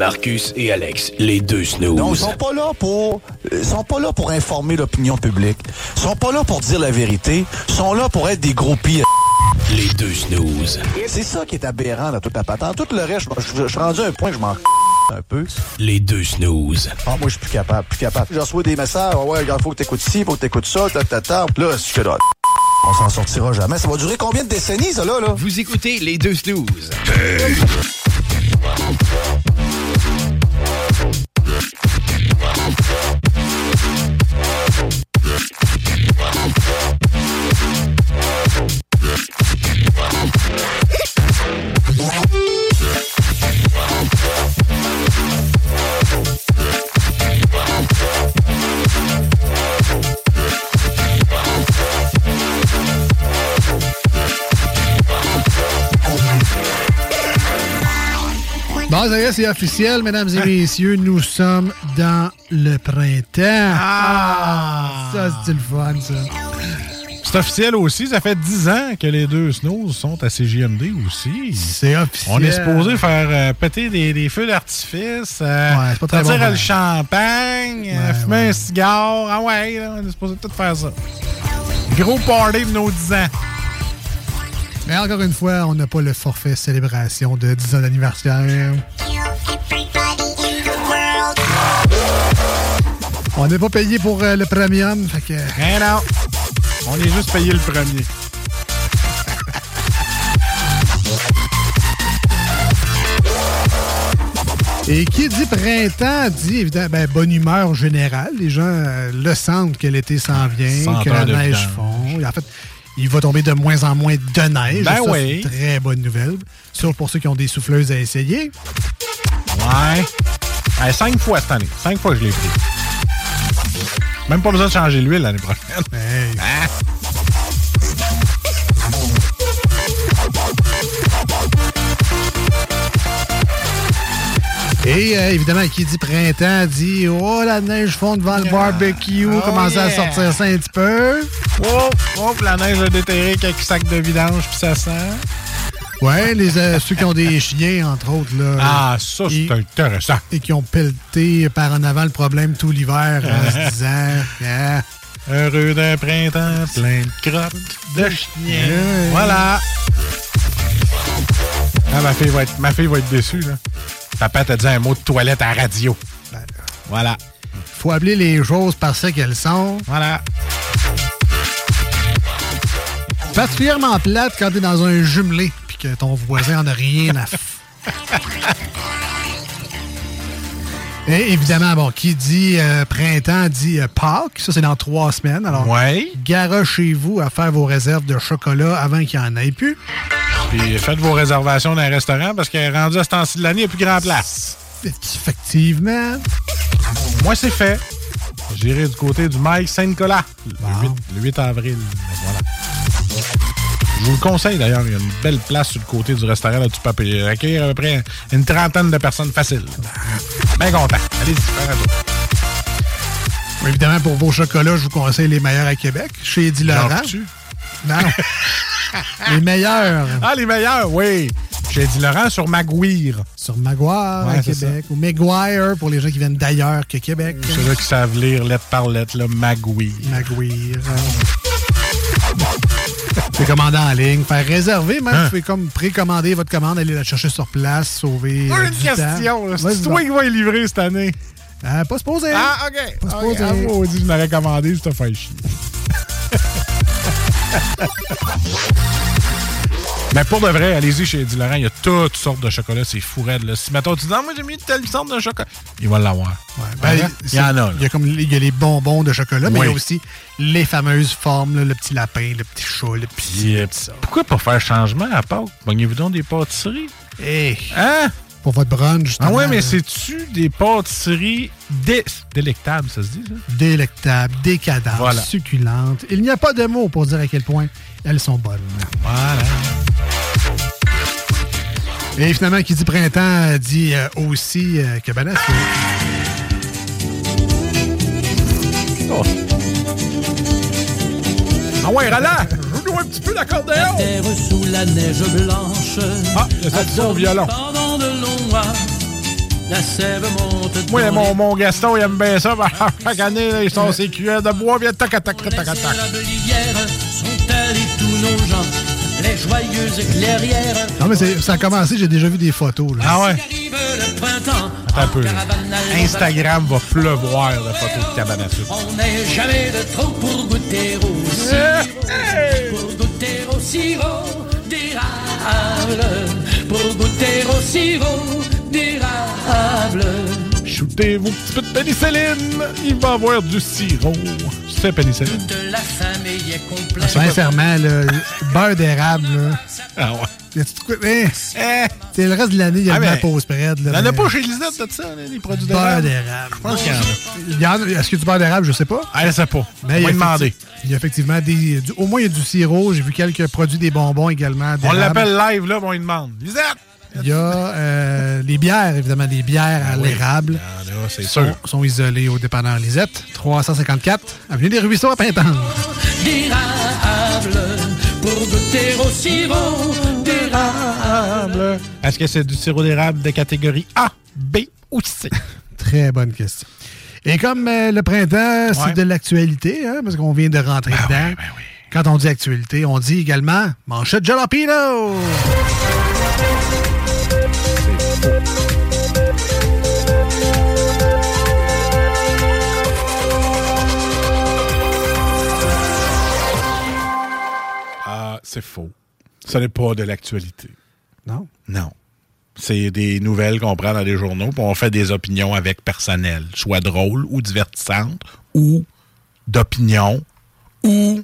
Markus et Alex, les deux snooze. Non, ils sont pas là pour, ils sont pas là pour informer l'opinion publique. Ils sont pas là pour dire la vérité. Ils sont là pour être des gros pires. Les deux snooze. C'est ça qui est aberrant dans toute la patente. Tout le reste, je suis rendu à un point, je m'en un peu. Les deux snooze. Ah, moi, je suis plus capable, plus capable. Je reçois des messages. Oh, ouais, il faut que t'écoutes ci, faut que t'écoutes ça, ta, ta, ta. Là, c'est que là. On s'en sortira jamais. Ça va durer combien de décennies, ça, là, là? Vous écoutez les deux snooze. Hey. Bon, ça y est, c'est officiel, mesdames et messieurs, nous sommes dans le printemps. Ah! Ça, c'est le fun, ça. C'est officiel aussi, ça fait dix ans que les deux snooze sont à C J M D aussi. C'est officiel. On est supposé faire euh, péter des, des feux d'artifice, euh, ouais, c'est pas très bon, tirer le champagne, ouais, euh, fumer ouais. un cigare. Ah ouais, là, on est supposé tout faire ça. Gros party de nos dix ans. Mais encore une fois, on n'a pas le forfait célébration de dix ans d'anniversaire. On n'est pas payé pour euh, le premium, fait que... Eh non! On est juste payé le premier. Et qui dit printemps dit, évidemment, ben, bonne humeur générale. Les gens euh, le sentent que l'été s'en vient, Cent que la neige fond. Et en fait... Il va tomber de moins en moins de neige. Ben ça, oui. C'est une très bonne nouvelle. Sauf pour ceux qui ont des souffleuses à essayer. Ouais. Euh, cinq fois cette année. Cinq fois que je l'ai pris. Même pas besoin de changer l'huile l'année prochaine. Hey. Ah. Et euh, évidemment, qui dit printemps dit « Oh, la neige fond devant le barbecue, oh, commencez yeah. à sortir ça un petit peu. » Oh, oh, la neige a déterré quelques sacs de vidange, puis ça sent. Ouais, les, euh, ceux qui ont des chiens, entre autres. Là. Ah, ça, et, c'est intéressant. Et qui ont pelleté par en avant le problème tout l'hiver en se disant yeah. « Heureux d'un printemps, plein de crottes de chiens. Yeah. » Voilà. Ah, ma fille va être, ma fille va être déçue, là. Papa t'a dit un mot de toilette à la radio. Ben, voilà. Faut appeler les choses par ce qu'elles sont. Voilà. Particulièrement plate quand t'es dans un jumelé puis que ton voisin en a rien à faire. Et évidemment, bon, qui dit euh, printemps dit euh, Pâques. Ça, c'est dans trois semaines. Alors, ouais. Garochez-vous à faire vos réserves de chocolat avant qu'il n'y en ait plus. Puis faites vos réservations dans un restaurant parce que rendu à ce temps-ci de l'année, il n'y a plus grand place. Effectivement. Moi, c'est fait. J'irai du côté du Mike Saint-Nicolas bon. le, huit, le huit avril. Voilà. Je vous le conseille d'ailleurs, il y a une belle place sur le côté du restaurant. Là, tu peux accueillir à peu près une trentaine de personnes faciles. Bien content. Allez-y, faire un tour. Évidemment, pour vos chocolats, je vous conseille les meilleurs à Québec. Chez Edi Laurent. Non. Les meilleurs. Ah, les meilleurs, oui. J'ai dit Laurent sur Maguire. Sur Maguire, ouais, à Québec. Ça. Ou Maguire, pour les gens qui viennent d'ailleurs que Québec. Ceux-là qui savent lire lettre par lettre, là, Maguire. Maguire. Vous pouvez commander en ligne, faire réserver, même. Hein? Vous pouvez comme précommander votre commande, aller la chercher sur place, sauver euh, du question, temps. Une question. C'est toi qui vas y livrer cette année. Euh, pas se poser. Ah, OK. Pas se poser. Okay. Ah, moi, je m'aurais commandé, je te fais chier. Mais pour de vrai, allez-y chez Edi Laurent, il y a toutes sortes de chocolats, c'est fou raide, là. Si maintenant tu dis, non, moi j'ai mis telle sorte de chocolat, il va l'avoir. Ouais, ben, ouais, il y en a. Il y a, comme, il y a les bonbons de chocolat, oui. Mais il y a aussi les fameuses formes, là, le petit lapin, le petit chat, le petit. Yeah. Ça. Pourquoi pas faire changement à Pâques? Pognez-vous donc des pâtisseries. Hey. Hein? Pour votre brunch, justement. Ah ouais, mais là. C'est-tu des pâtisseries dé... délectables, ça se dit, ça? Délectables, décadentes, voilà. Succulentes. Il n'y a pas de mots pour dire à quel point elles sont bonnes. Voilà. Et finalement, qui dit printemps dit euh, aussi euh, que ben là, c'est... Oh. Ah ouais, Rala! Joue un petit peu l'accordéon! La terre sous la neige blanche. Ah, il y a ça qui sort au violon. Pendant de longs mois, La sève monte. Oui, mon, mon Gaston, il aime bien ça. Chaque année, là, ils sont ses cuillères de bois. Viens, tac, tac, tac, tac, tac. Sont allés tous nos gens. Les joyeuses éclairières. Non, mais c'est, ça a commencé, j'ai déjà vu des photos. Là. Ah ouais? Attends un peu. Instagram va pleuvoir de photos de cabane à sucre. On n'est jamais de trop pour goûter au sirop. Hey! Pour goûter au sirop d'érable. Pour goûter au sirop d'érable. Shootez-vous petit peu de pénicilline. Il va avoir du sirop. C'est pénicilline. Toute la famille est complète. Sincèrement, le beurre d'érable, là. Ah ouais. Eh, eh. C'est le reste de l'année, il y a ah, une ben, pause prête. Il n'y en a pas chez Lisette, de ça, les produits d'érable. Beurre d'érable. Je pense qu'il y en a. Y en a. Est-ce qu'il y a du beurre d'érable? Je ne sais pas. Ah, je ne sais pas. Mais il a demandé. Il y a effectivement des. Du, au moins, il y a du sirop. J'ai vu quelques produits, des bonbons également. D'érable. On l'appelle live, là, on lui demande. Lisette! Il y a euh, les bières, évidemment, des bières à ah oui, l'érable. Là, c'est sont, sûr. Sont isolées au dépanneur Lisette, trois cent cinquante-quatre, avenue des Ruisseaux à Pintendre. D'érable, pour goûter au sirop d'érable. Est-ce que c'est du sirop d'érable de catégorie A, B ou C? Très bonne question. Et comme euh, le printemps, ouais. c'est de l'actualité, hein, parce qu'on vient de rentrer ben dedans. Oui, ben oui. Quand on dit actualité, on dit également manchette jalapeno. Ah, c'est faux. Ce n'est pas de l'actualité. Non? Non. C'est des nouvelles qu'on prend dans les journaux, puis on fait des opinions avec personnel, soit drôles ou divertissantes, ou d'opinion, ou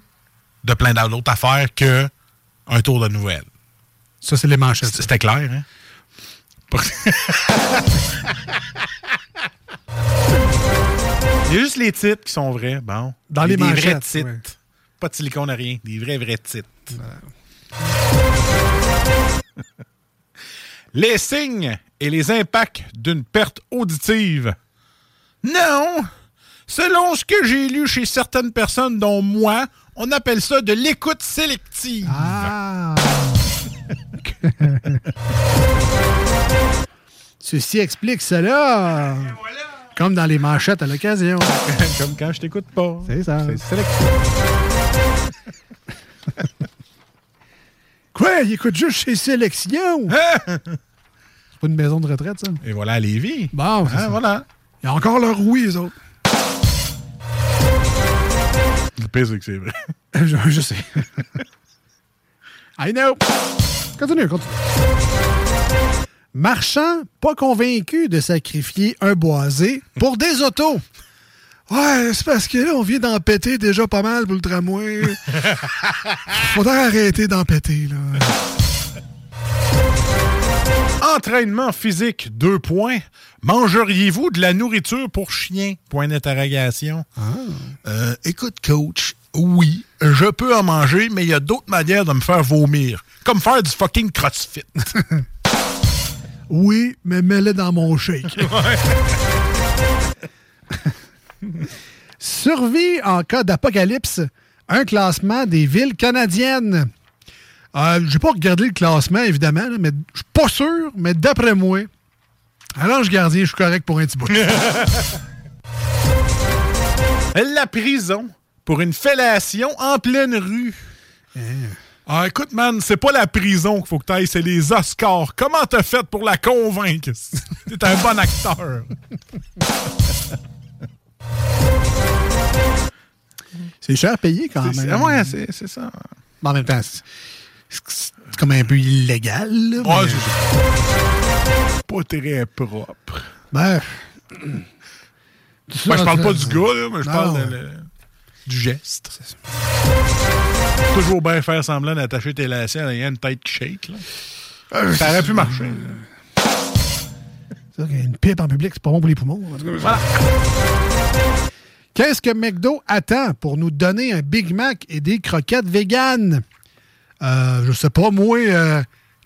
de plein d'autres affaires que un tour de nouvelles. Ça, c'est les manchettes. C'était clair, hein? Il y a juste les titres qui sont vrais. Bon. Dans les manchettes. Des vrais titres. Ouais. Pas de silicone à rien. Des vrais, vrais titres. Ouais. Les signes et les impacts d'une perte auditive. Non! Selon ce que j'ai lu chez certaines personnes, dont moi, on appelle ça de l'écoute sélective. Ah! Ceci explique cela. Et voilà. Comme dans les manchettes à l'occasion. Comme quand je t'écoute pas. C'est ça. C'est sélectif. Quoi? Il écoute juste chez Sélection. C'est pas une maison de retraite, ça. Et voilà à Lévis. Bon, c'est hein, ça. Voilà. Il y a encore leur oui, les autres. Le pire, c'est que c'est vrai. je, je sais. I know. Continue, continue. Marchand pas convaincu de sacrifier un boisé pour des autos. Ouais, c'est parce que là, on vient d'en péter déjà pas mal pour le tramway. Faudrait arrêter d'en péter, là. Entraînement physique, deux points. Mangeriez-vous de la nourriture pour chien? Point d'interrogation. Ah. Euh, écoute, coach, oui, je peux en manger, mais il y a d'autres manières de me faire vomir. Comme faire du fucking crossfit. Oui, mais mets-le dans mon shake. Survie en cas d'apocalypse, un classement des villes canadiennes. Euh, j'ai pas regardé le classement, évidemment, là, mais je suis pas sûr, mais d'après moi, alors je gardien, je suis correct pour un petit bout. La prison pour une fellation en pleine rue. Hein? Ah, écoute, man, c'est pas la prison qu'il faut que t'ailles, c'est les Oscars. Comment t'as fait pour la convaincre? T'es un bon acteur. C'est cher à payer, quand c'est, même. Ouais, c'est, c'est ça. Bon, en même temps, c'est, c'est comme un peu illégal. Là, ouais, mais... c'est pas très propre. Ben, ben je parle pas du gars, là, mais je parle de, le, du geste. C'est toujours bien faire semblant d'attacher tes lacets à une tête qui shake. Là. Euh, ça aurait pu marcher. Euh... C'est vrai qu'il y a une pipe en public, c'est pas bon pour les poumons. En tout cas, voilà. Qu'est-ce que McDo attend pour nous donner un Big Mac et des croquettes véganes? Euh, je sais pas, moi, euh,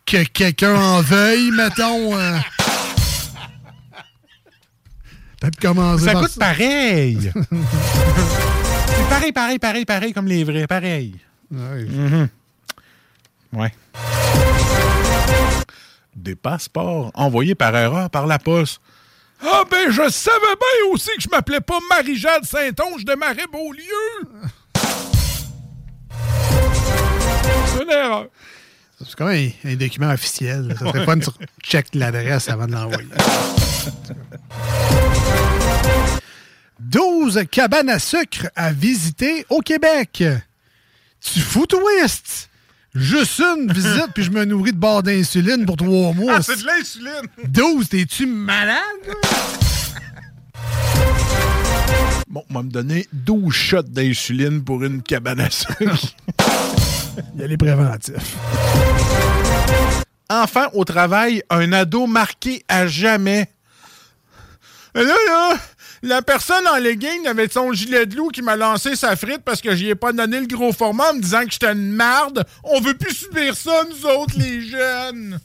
que quelqu'un en veuille, mettons. Euh... Peut-être commencer. Ça coûte ça. Pareil. C'est pareil, pareil, pareil, pareil comme les vrais, pareil. Ouais. Mm-hmm. Ouais. Des passeports envoyés par erreur par la poste. Ah ben, je savais bien aussi que je m'appelais pas Marie-Jade Saint-Onge de Marais-Beaulieu. C'est une erreur. C'est comme un, un document officiel. Là. Ça serait pas une check l'adresse avant de l'envoyer. douze cabanes à sucre à visiter au Québec. Tu fous twist! Juste une visite, puis je me nourris de barres d'insuline pour trois mois. Ah, c'est de l'insuline! douze, t'es-tu malade? Bon, on va me donner douze shots d'insuline pour une cabane à sucre. Il y a les préventifs. Enfant au travail, un ado marqué à jamais. Là, là, la personne en legging avec son gilet de loup qui m'a lancé sa frite parce que j'y ai pas donné le gros format en me disant que j'étais une marde. On veut plus subir ça, nous autres, les jeunes.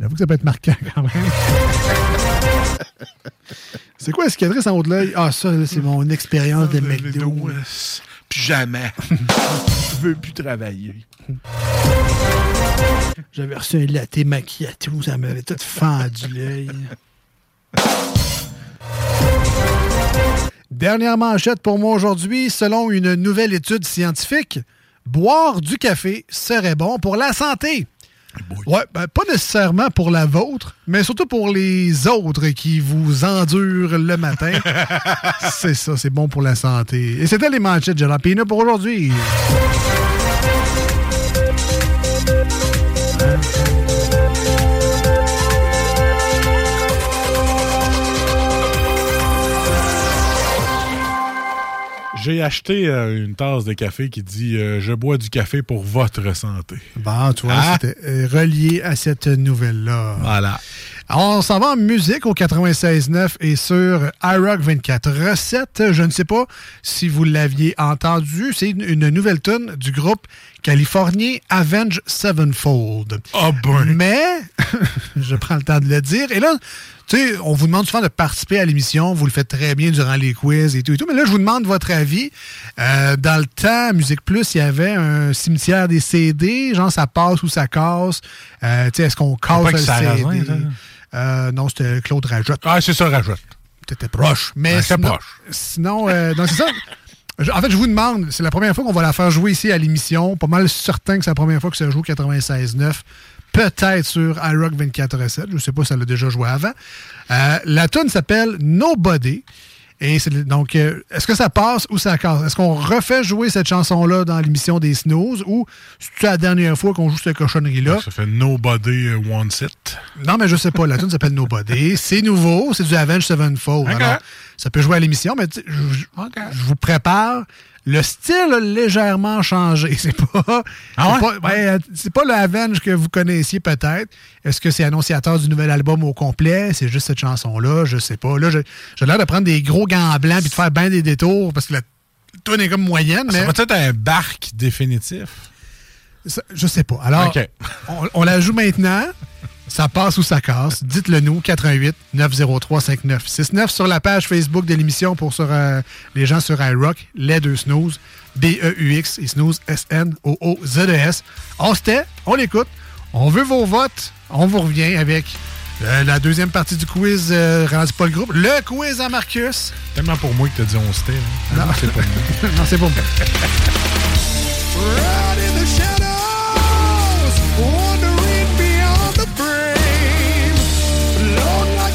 J'avoue que ça peut être marquant, quand même. C'est quoi l'escadrille en haut de l'œil? Ah, ça, là, c'est mon expérience de McDo. Puis jamais. Je veux plus travailler. J'avais reçu un latte macchiato, ça m'avait tout fendu l'œil. Dernière manchette pour moi aujourd'hui. Selon une nouvelle étude scientifique, boire du café serait bon pour la santé. Ouais, ben, pas nécessairement pour la vôtre, mais surtout pour les autres qui vous endurent le matin. C'est ça, c'est bon pour la santé. Et c'était les manchettes Jalapina pour aujourd'hui. J'ai acheté euh, une tasse de café qui dit euh, « Je bois du café pour votre santé ». Bon, tu vois, ah? C'était euh, relié à cette nouvelle-là. Voilà. Alors, on s'en va en musique au quatre-vingt-seize neuf et sur iRock vingt-quatre sept. Je ne sais pas si vous l'aviez entendu. C'est une, une nouvelle tune du groupe californien Avenged Sevenfold. Ah oh ben! Mais, je prends le temps de le dire. Et là... Tu sais, on vous demande souvent de participer à l'émission. Vous le faites très bien durant les quiz et tout et tout. Mais là, je vous demande votre avis. Euh, dans le temps, Musique Plus, il y avait un cimetière des C D. Genre, ça passe ou ça casse. Euh, tu sais, est-ce qu'on casse le C D? Raison, euh, non, c'était Claude Rajotte. Ah, c'est ça, Rajotte. T'étais proche. Mais ouais, sinon, proche. Sinon, euh, donc c'est ça. Je, en fait, je vous demande, c'est la première fois qu'on va la faire jouer ici à l'émission. Pas mal certain que c'est la première fois que ça joue quatre-vingt-seize neuf. Peut-être sur iRock vingt-quatre sept. Je ne sais pas si elle l'a déjà joué avant. Euh, la tune s'appelle Nobody. Et c'est, donc, euh, est-ce que ça passe ou ça casse? Est-ce qu'on refait jouer cette chanson-là dans l'émission des Snooze ou c'est la dernière fois qu'on joue cette cochonnerie-là? Ça fait Nobody Wants It. Non, mais je sais pas. La tune s'appelle Nobody. C'est nouveau. C'est du Avenged Sevenfold. Okay. Alors, ça peut jouer à l'émission, mais je, je, okay. je vous prépare. Le style a légèrement changé. C'est pas, ah ouais? c'est, pas ben, c'est pas le Avenge que vous connaissiez peut-être. Est-ce que c'est annonciateur du nouvel album au complet? C'est juste cette chanson-là? Je sais pas. Là, j'ai, j'ai l'air de prendre des gros gants blancs et de faire bien des détours parce que la tune est comme moyenne. Ça mais... va peut-être un barque définitif? Ça, je sais pas. Alors, okay. on, on la joue maintenant. Ça passe ou ça casse. Dites-le nous, quatre un huit neuf zéro trois cinq neuf six neuf sur la page Facebook de l'émission pour sur, euh, les gens sur iRock, les deux Snooze, B E U X et Snooze, S N O O Z E S. On se tait, on l'écoute, on veut vos votes, on vous revient avec euh, la deuxième partie du quiz euh, rendu pas le groupe, le quiz à Markus. Tellement pour moi que t'as dit on se tait. Hein? Non. non, c'est pour moi. Non, c'est pour moi. No, I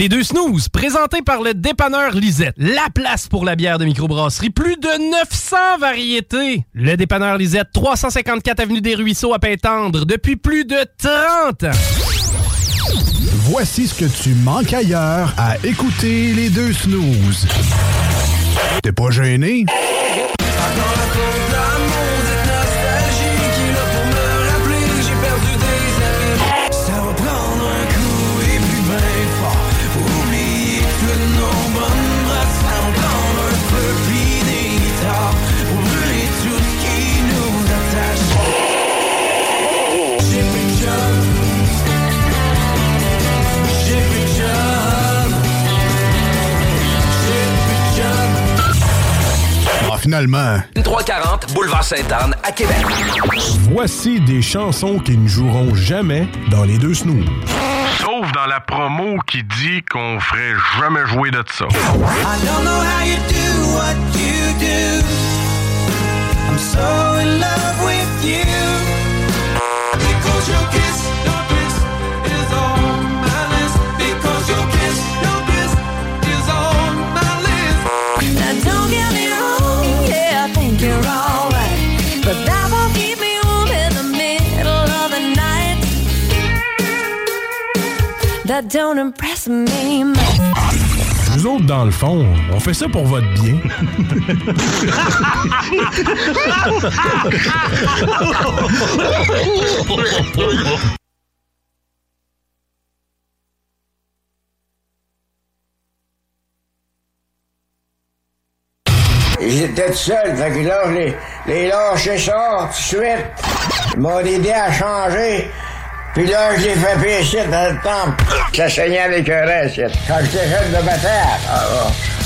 Les deux snooze, présentés par le dépanneur Lisette. La place pour la bière de microbrasserie. Plus de neuf cents variétés. Le dépanneur Lisette, trois cent cinquante-quatre avenue des Ruisseaux à Pintendre, depuis plus de trente ans. Voici ce que tu manques ailleurs à écouter les deux snooze. T'es pas gêné? Finalement. trois cent quarante boulevard Sainte-Anne à Québec. Voici des chansons qui ne joueront jamais dans les deux snooze. Sauf dans la promo qui dit qu'on ferait jamais jouer de ça. I don't know how you do what you do. I'm so in love with you. Because your kiss, your kiss is on my list. Because your kiss, your kiss is on my list. Now don't get me wrong. I think you're alright, but that won't keep me warm in the middle of the night. That don't impress me much. Nous autres, dans le fond, on fait ça pour votre bien. J'étais tout seul, fait que là, je les, les lâchais ça tout de suite. Ils m'ont aidé à changer. Puis là, je les fais pécher dans le temple. Ça saignait avec un reste. Quand j'étais jeune de bataille,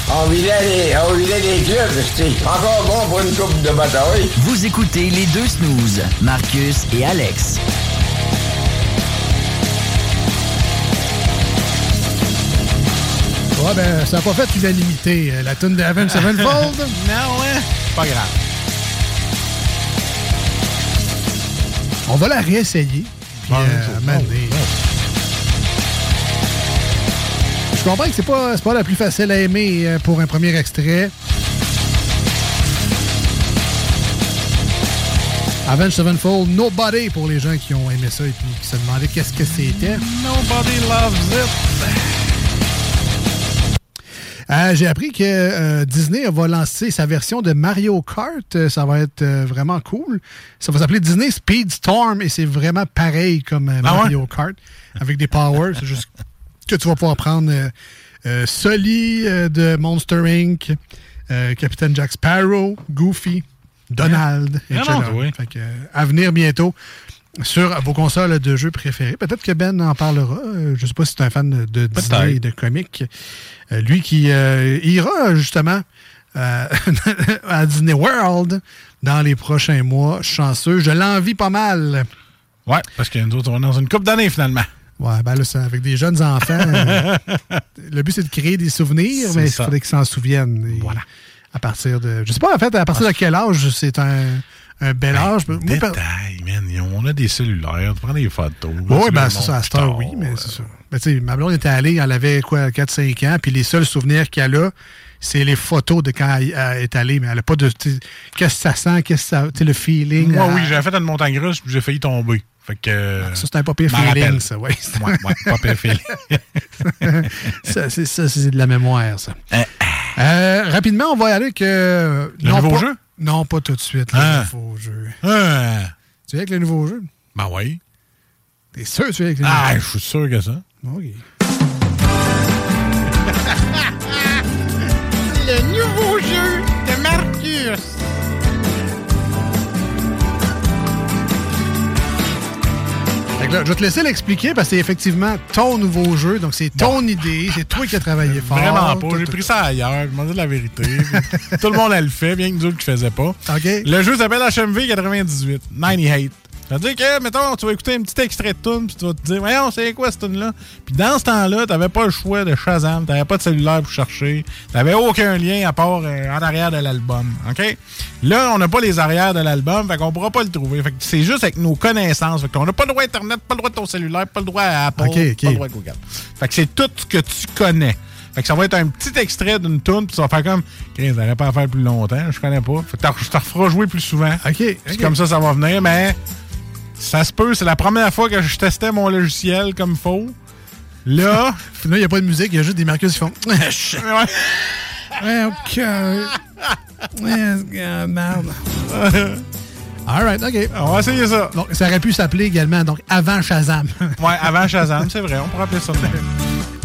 on vidait les, on vidait les clubs. C'était encore bon pour une coupe de bataille. Vous écoutez les deux snooze, Markus et Alex. Ah ben, ça n'a pas fait l'unanimité, la toune de Avenged Sevenfold. Non, ouais. Pas grave. On va la réessayer. Puis, euh, oh, oh, oh. Je comprends que c'est pas, c'est pas la plus facile à aimer pour un premier extrait. Avenged Sevenfold, Nobody, pour les gens qui ont aimé ça et puis qui se demandaient qu'est-ce que c'était. Nobody loves it. Euh, j'ai appris que euh, Disney va lancer sa version de Mario Kart. Ça va être euh, vraiment cool. Ça va s'appeler Disney Speedstorm et c'est vraiment pareil comme euh, Mario ah ouais? Kart avec des powers. C'est juste que tu vas pouvoir prendre euh, euh, Sully euh, de Monster incorporated, euh, Capitaine Jack Sparrow, Goofy, Donald, yeah. et cetera. Ah non, oui. Fait que, euh, à venir bientôt sur vos consoles de jeux préférées. Peut-être que Ben en parlera. Je ne sais pas si c'est un fan de, de Disney et de comics. Euh, lui qui euh, ira justement euh, à Disney World dans les prochains mois. Chanceux. Je l'envie pas mal. Ouais, parce que nous autres, on est dans une couple d'années finalement. Ouais, ben là, c'est avec des jeunes enfants. euh, le but, c'est de créer des souvenirs, c'est mais il faudrait qu'ils s'en souviennent. Et voilà. À partir de. Je sais pas en fait, à partir de quel âge c'est un. Un bel âge. Ben, moi, détail, par... man. On a des cellulaires, tu prends des photos. Là, oui, ben c'est ça, à cette heure, oui, mais euh... c'est ça. Ben, tu sais, ma blonde était allée, elle avait quoi, quatre cinq ans, puis les seuls souvenirs qu'elle a, c'est les photos de quand elle, elle est allée, mais elle n'a pas de. Qu'est-ce que ça sent, qu'est-ce que ça. Tu sais, le feeling. Moi, elle... oui, j'avais fait une montagne russe, puis j'ai failli tomber. Fait que, ça, c'est un pas pire feeling, rappelle. Ça, oui. Oui, ouais, pas pire feeling. ça, c'est, ça, c'est de la mémoire, ça. Euh... Euh, rapidement, on va y aller avec. Euh, le non, nouveau pas... jeu? Non, pas tout de suite, le hein? nouveau jeu. Hein? Tu es avec le nouveau jeu? Ben oui. T'es sûr que tu es avec le nouveau jeu? Ah, je suis sûr que ça. OK. Le nouveau jeu de Markus. Fait que là, je vais te laisser l'expliquer parce que c'est effectivement ton nouveau jeu, donc c'est ton bon. idée, c'est toi qui as travaillé fort. Vraiment pas, j'ai pris ça ailleurs, je m'en dis de la vérité. Tout le monde elle le fait, bien que nous autres qui faisaient pas. Okay. Le jeu s'appelle H M V quatre-vingt-dix-huit, quatre-vingt-dix-huit. C'est-à-dire que, mettons, tu vas écouter un petit extrait de tune, puis tu vas te dire, voyons, c'est quoi cette tune-là? Puis dans ce temps-là, t'avais pas le choix de Shazam, t'avais pas de cellulaire pour chercher, t'avais aucun lien à part euh, en arrière de l'album, OK? Là, on n'a pas les arrières de l'album, fait qu'on pourra pas le trouver. Fait que c'est juste avec nos connaissances. Fait qu'on n'a pas le droit à Internet, pas le droit à ton cellulaire, pas le droit à Apple, okay, okay. pas le droit à Google. Fait que c'est tout ce que tu connais. Fait que ça va être un petit extrait d'une tune, puis ça va faire comme, OK, j'aurais pas à faire plus longtemps, je connais pas. Fait que je te referas jouer plus souvent. OK. okay. C'est comme ça, ça va venir, mais... Ça se peut, c'est la première fois que je testais mon logiciel comme faux. Là, là, il n'y a pas de musique, il y a juste des Markus qui font. ouais, ok. ouais, merde. Alright, ok. On va essayer ça. Donc, ça aurait pu s'appeler également, donc avant Shazam. ouais, avant Shazam, c'est vrai, on pourrait appeler ça de même.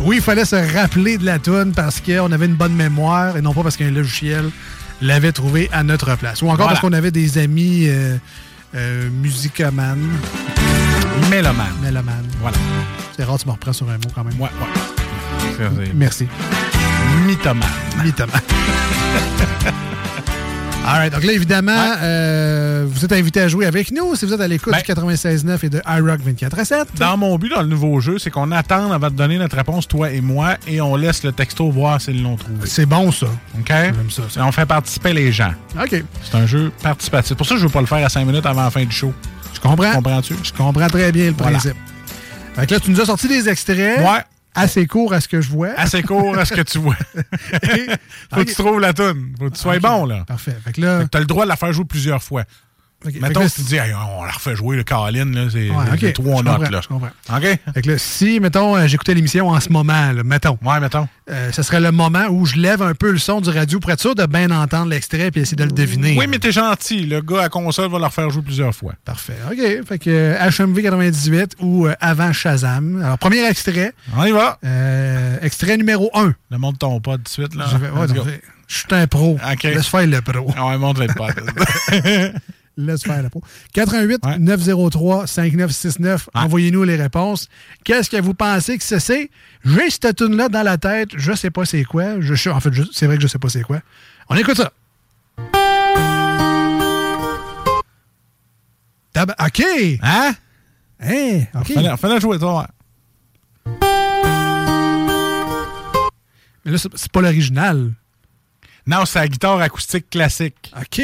Oui, il fallait se rappeler de la toune parce qu'on avait une bonne mémoire et non pas parce qu'un logiciel l'avait trouvé à notre place. Ou encore voilà. parce qu'on avait des amis. Euh, Euh, musicoman. Méloman. Méloman. Voilà. C'est rare, tu me reprends sur un mot quand même. Ouais, ouais. C'est vrai. Merci. Mythoman. Mythoman. All right. Donc là, évidemment, ouais. euh, vous êtes invités à jouer avec nous si vous êtes à l'écoute ben, du quatre-vingt-seize neuf et de iRock vingt-quatre sept. Dans mon but, dans le nouveau jeu, c'est qu'on attend avant de donner notre réponse, toi et moi, et on laisse le texto voir s'ils l'ont trouvé. C'est bon, ça. OK? J'aime ça, ça. On fait participer les gens. OK. C'est un jeu participatif. C'est pour ça que je ne veux pas le faire à cinq minutes avant la fin du show. Je comprends. Comprends-tu? Je comprends très bien le principe. Voilà. Fait que là, tu nous as sorti des extraits. Ouais. Assez court à ce que je vois. Assez court à ce que tu vois. Et, faut okay. que tu trouves la toune. Faut que tu sois okay. bon, là. Parfait. Fait que là... Fait que t'as le droit de la faire jouer plusieurs fois. Okay. Mettons, si tu dis, hey, on la refait jouer, le Caroline, là, c'est ouais, okay. trois notes, là. Je comprends. OK? Fait que là, si, mettons, euh, j'écoutais l'émission en ce moment, là, mettons. Ouais, mettons. Euh, ce serait le moment où je lève un peu le son du radio pour être sûr de bien entendre l'extrait et essayer de le deviner. Oui, mais t'es gentil. Le gars à console va le refaire jouer plusieurs fois. Parfait. OK. Fait que euh, H M V quatre-vingt-dix-huit ou euh, avant Shazam. Alors, premier extrait. On y va. Euh, extrait numéro un. Le montre ton pod de suite, là. Je vais, ouais, donc, je suis un pro. OK. Laisse faire le pro. On va montrer le pod. Laisse faire la peau. quatre un huit neuf zéro trois cinq neuf six neuf. Ah. Envoyez-nous les réponses. Qu'est-ce que vous pensez que c'est? c'est? J'ai cette tune-là dans la tête. Je sais pas c'est quoi. Je suis... En fait, je... c'est vrai que je sais pas c'est quoi. On écoute ça. Tab... OK! Hein? Hein? OK. On fait la jouer, toi. Mais là, c'est pas l'original. Non, c'est la guitare acoustique classique. OK.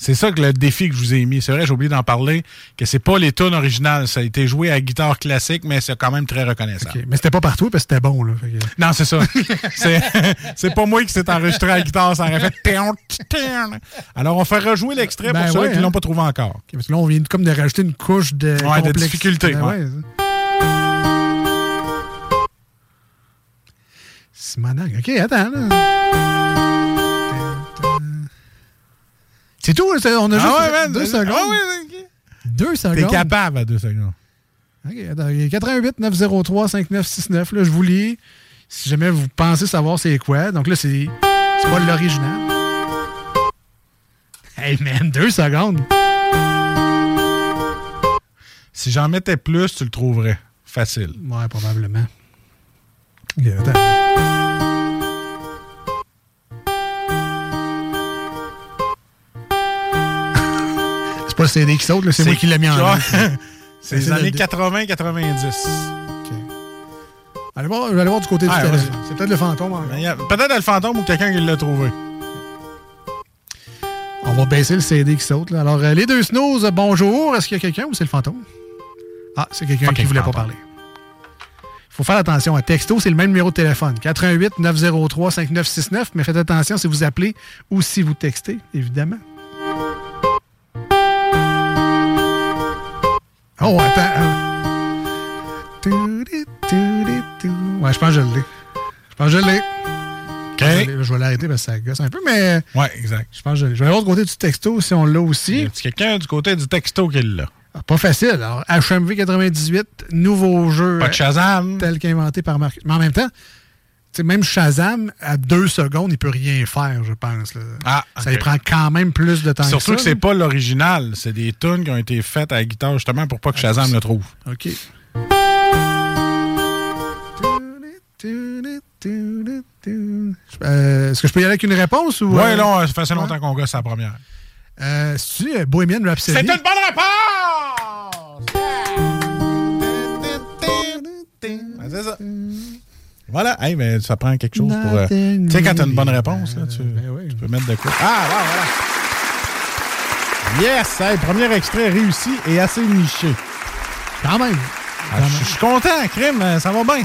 C'est ça que le défi que je vous ai mis. C'est vrai, j'ai oublié d'en parler, que c'est pas les tunes originales. Ça a été joué à guitare classique, mais c'est quand même très reconnaissable. Okay. Mais c'était pas partout parce que c'était bon, là. Que... Non, c'est ça. c'est, c'est pas moi qui s'est enregistré à la guitare. Ça aurait fait... Alors, on fait rejouer l'extrait ben pour ceux ouais, qui hein. l'ont pas trouvé encore. Okay, parce que là, on vient comme de rajouter une couche de... Ouais, de difficulté. Ben ouais. C'est manag. OK, attends, là. C'est tout, on a juste ah ouais, deux, deux secondes. Ah ouais, okay. Deux secondes. T'es capable à deux secondes. OK, attends, il y a quatre un huit neuf zéro trois cinq neuf six neuf. Là, je vous lis. Si jamais vous pensez savoir c'est quoi. Donc là, c'est, c'est pas l'original. Hey, man, deux secondes. Si j'en mettais plus, tu le trouverais. Facile. Ouais, probablement. OK, attends. Pas le C D qui saute, là, c'est, c'est moi qui l'ai mis en l'air. C'est, c'est les années quatre-vingt quatre-vingt-dix. Okay. Allez voir, je vais aller voir du côté ah, du terrain. C'est peut-être le fantôme. Encore. A, peut-être le fantôme ou quelqu'un qui l'a trouvé. On va baisser le C D qui saute. Là. Alors, euh, les deux snooze, euh, bonjour. Est-ce qu'il y a quelqu'un ou c'est le fantôme? Ah, c'est quelqu'un Fucking qui ne voulait fantôme. pas parler. Il faut faire attention. À texto, c'est le même numéro de téléphone. quatre un huit neuf zéro trois cinq neuf six neuf. Mais faites attention si vous appelez ou si vous textez, évidemment. Oh, attends. Ouais, je pense que je l'ai. Je pense que je l'ai. Okay. Je, l'ai. je vais l'arrêter parce que ça gosse un peu, mais... Ouais, exact. Je pense que je l'ai. Je vais aller voir du côté du texto si on l'a aussi. C'est quelqu'un du côté du texto qui l'a. Ah, pas facile. Alors, H M V quatre-vingt-dix-huit, nouveau jeu. Pas de Shazam. Tel qu'inventé par Markus. Mais en même temps, même Shazam, à deux secondes, il peut rien faire, je pense. Là. Ah, okay. Ça lui prend quand même plus de temps que ça. Surtout que c'est pas l'original. C'est des tunes qui ont été faites à la guitare, justement, pour pas que Shazam ah, le trouve. OK. Euh, est-ce que je peux y aller avec une réponse? Ou, oui, euh... là, ça fait assez longtemps qu'on gosse la première. Euh, c'est-tu Bohemian Rhapsody? C'est une bonne réponse! Ben, c'est ça. Voilà. Hey, mais ça prend quelque chose pour... Euh... Tu sais, quand t'as une bonne réponse, là, tu, ben oui. tu peux mettre de quoi. Ah, voilà, voilà. Yes! Hey, premier extrait réussi et assez niché. Quand même. Ah, je suis content, crime. Ça va bien.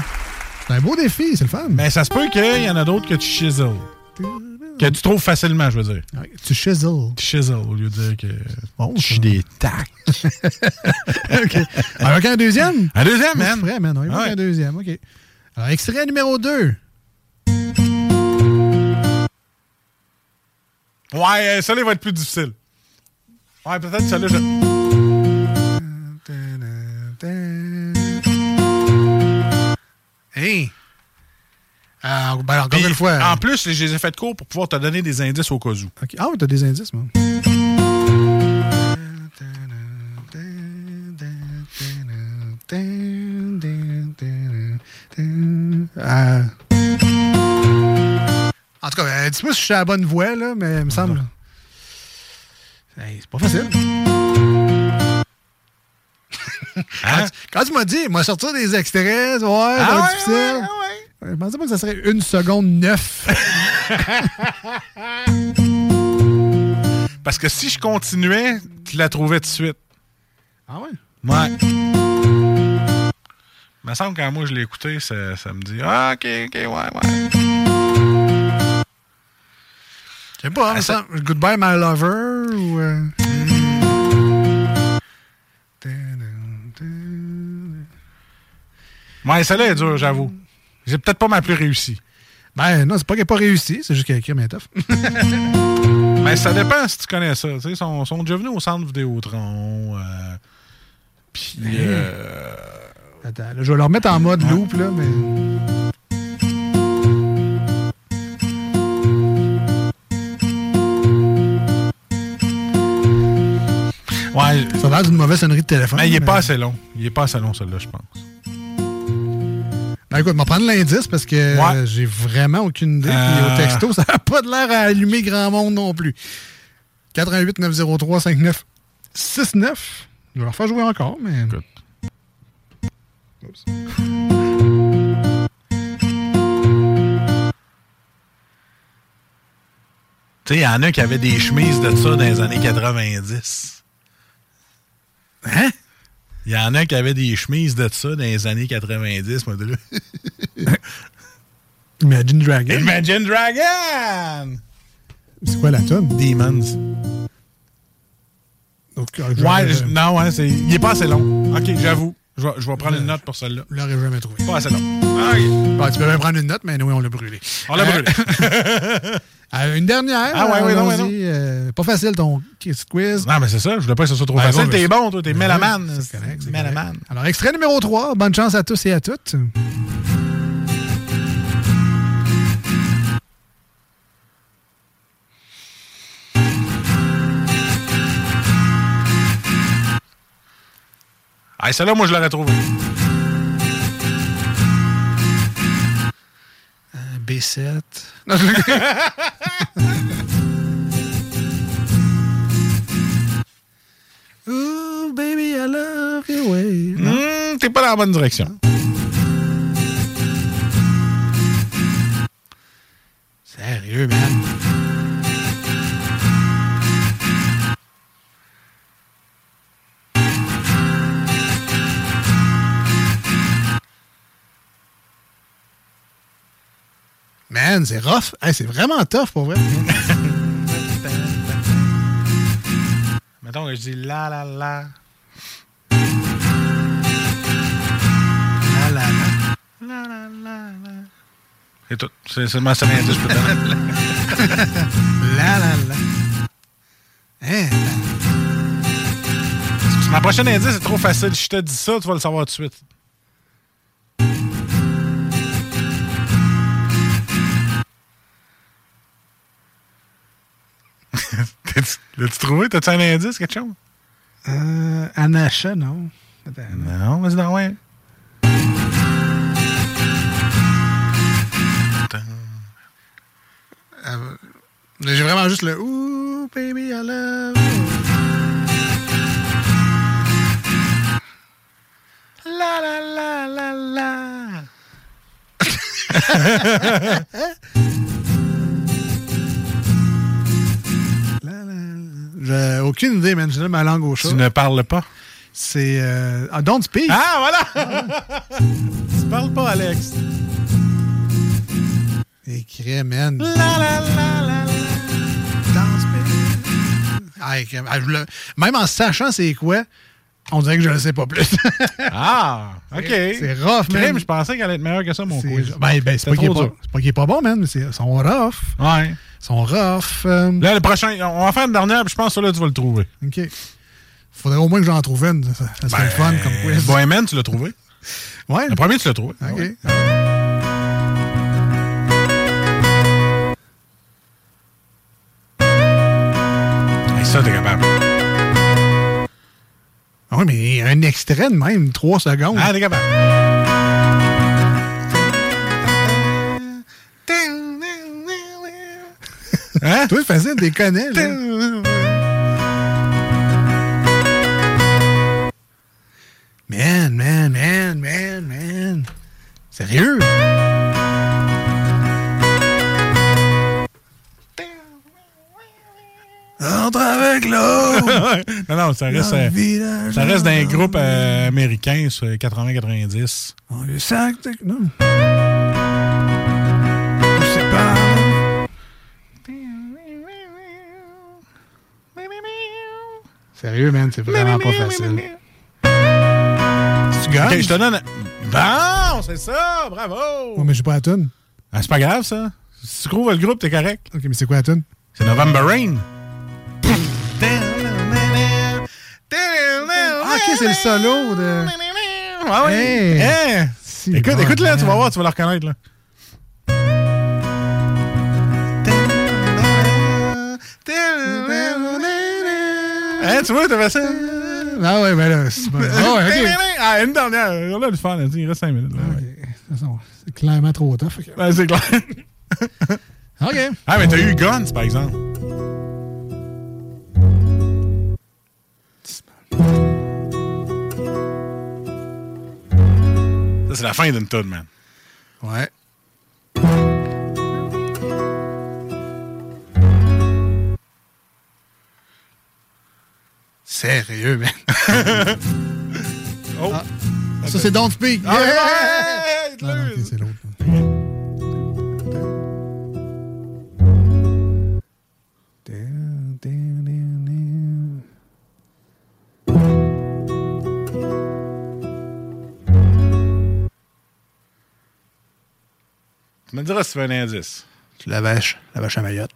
C'est un beau défi, c'est le fun. Mais ça se peut qu'il y en a d'autres que tu chisels. Que tu trouves facilement, je veux dire. Ouais, tu chisels. Tu chisels, au lieu de dire que... Bon, tu des tacs. OK. Alors, un deuxième? Un deuxième, man. Vrai, man. Ouais. Un deuxième, OK. Alors, extrait numéro deux. Ouais, celui-là va être plus difficile. Ouais, peut-être celui-là, je... Hey! Euh, ben alors, encore une fois. En plus, je les ai fait court pour pouvoir te donner des indices au cas où. Okay. Ah oui, t'as des indices, moi. Euh... En tout cas, ben, dis-moi si je suis à la bonne voie, là, mais il me semble. Hey, c'est pas facile. Hein? Quand tu m'as dit, il m'a sorti des extraits, ouais, c'est ah ouais, difficile. Ouais, ouais. Je pensais pas que ça serait une seconde neuf. Parce que si je continuais, tu la trouvais tout de suite. Ah ouais? Ouais. Il me semble que quand moi je l'ai écouté, ça, ça me dit ah, ok, ok, ouais, ouais. Je sais pas, hein, ça... Goodbye, my lover ou. Euh... Ouais, celle-là est dure, j'avoue. J'ai peut-être pas ma plus réussie. Ben non, c'est pas qu'elle n'est pas réussie, c'est juste qu'elle a écrit mes tough. Ben ça dépend si tu connais ça. Ils sont, sont déjà venus au centre Vidéotron. Euh, Puis. Hey. Euh... Attends, là, je vais leur mettre en mode loop, là, mais. Ouais. Ça a l'air d'une mauvaise sonnerie de téléphone. Mais il est mais... pas assez long. Il est pas assez long, celui-là, je pense. Ah, écoute, je vais prendre l'indice parce que ouais. euh, j'ai vraiment aucune idée. Euh... Puis au texto, ça n'a pas de l'air à allumer grand monde non plus. huit huit neuf zéro trois cinq neuf six neuf. Je vais leur faire jouer encore, mais... Écoute. Oups. Tu sais, il y en a qui avaient des chemises de ça dans les années quatre-vingt-dix. Hein? Il y en a qui avaient des chemises de ça dans les années quatre-vingt-dix, moi, de là. Imagine Dragon. Imagine Dragon! C'est quoi la tune? Demons. Donc, ouais, jamais... non, hein, c'est... il est pas assez long. OK, j'avoue. Je vais, je vais prendre une note pour celle-là. Je l'aurais jamais trouvé. Pas assez long. Okay. Bon, tu peux même prendre une note, mais nous, on l'a brûlé. On l'a brûlé. Euh, une dernière. Ah ouais, oui, non, oui, non. Euh, pas facile ton quiz. Non, mais c'est ça. Je voulais pas que ce soit trop ben facile. Gros, t'es bon, toi. T'es oui, mélamane. C'est correct. C'est mélamane. Correct. Alors, extrait numéro trois. Bonne chance à tous et à toutes. Ah, celle-là, moi, je l'aurais trouvée. B sept. Non, je... Ooh, baby, I love your way. Mmh, t'es pas dans la bonne direction. Sérieux, man. Man, c'est rough. Hey, c'est vraiment tough, pour vrai. Mettons que je dis la la la. La la la. La la la. C'est tout. C'est seulement ça, je peux te donner. La la la. Hein? Parce que ma prochaine indice, c'est trop facile. Si je te dis ça, tu vas le savoir tout de suite. L'as-tu trouvé? T'as-tu un indice, quelque chose? Euh, Anacha, non. Attends, non, mais c'est dans ouais. Euh, j'ai vraiment juste le Ooh, baby, I love you. La la la la la. J'ai aucune idée, man. J'ai ma langue au chat. Tu ne parles pas? C'est... Euh... Ah, Don't Speak! Ah, voilà! Tu parles pas, Alex. Écris, man. La, la, la, la, la. Don't Speak. Ah, écris, le... Même en sachant c'est quoi, on dirait que je ne le sais pas plus. Ah! OK. C'est, c'est rough, man. Crime, je pensais qu'elle allait être meilleure que ça, mon quiz. Ben, ben, c'est, c'est, pas qu'il est pas... c'est pas qu'il est pas bon, man, mais c'est son rough. Ouais. Son rough. Euh... Là, le prochain, on va faire le dernier, puis je pense que là, tu vas le trouver. OK. Faudrait au moins que j'en trouve une. Ça, ça serait ben, fun comme quiz. Boyman, tu l'as trouvé. Ouais. Le premier, tu l'as trouvé. OK. Ouais. Et ça, t'es capable. Oui, mais un extrait de même, trois secondes. Ah, t'es capable. Hein? Toi, facile, t'es connais. Man, man, man, man, man. Sérieux? Entre avec l'eau! Non, non, ça reste, euh, village, ça reste d'un groupe euh, américain sur quatre-vingts quatre-vingt-dix. On le sac, non? Je sais pas. Sérieux, man, c'est vraiment pas facile. Okay, je te donne. Bon, c'est ça, bravo! Oui, mais je suis pas à la toune. Ah, c'est pas grave, ça. Si tu trouves le groupe, t'es correct. OK, mais c'est quoi la toune? C'est November Rain. Ah, OK, c'est le solo de... Ah oui! Hey. Hey. Si, écoute, bon, écoute-le, man. Tu vas voir, tu vas le reconnaître, là. Hey, tu vois, t'as fait ça? Ah ouais, mais là, c'est pas... Oh, okay. Ah, une dernière. On a du fun, là, il reste cinq minutes. Là, okay. Ouais. De toute façon, c'est clairement trop tough. Okay. Ben, c'est clair. OK. Ah, mais t'as eu Guns, par exemple. Ça, c'est la fin d'une toune, man. Ouais. Sérieux, man. Oh. Ah, okay. Ça, c'est Don't Speak. Yeah! Yeah! Yeah! Non, non, okay, c'est l'autre. Tu me diras si tu veux un indice. Tu la vaches, la vache à Mayotte.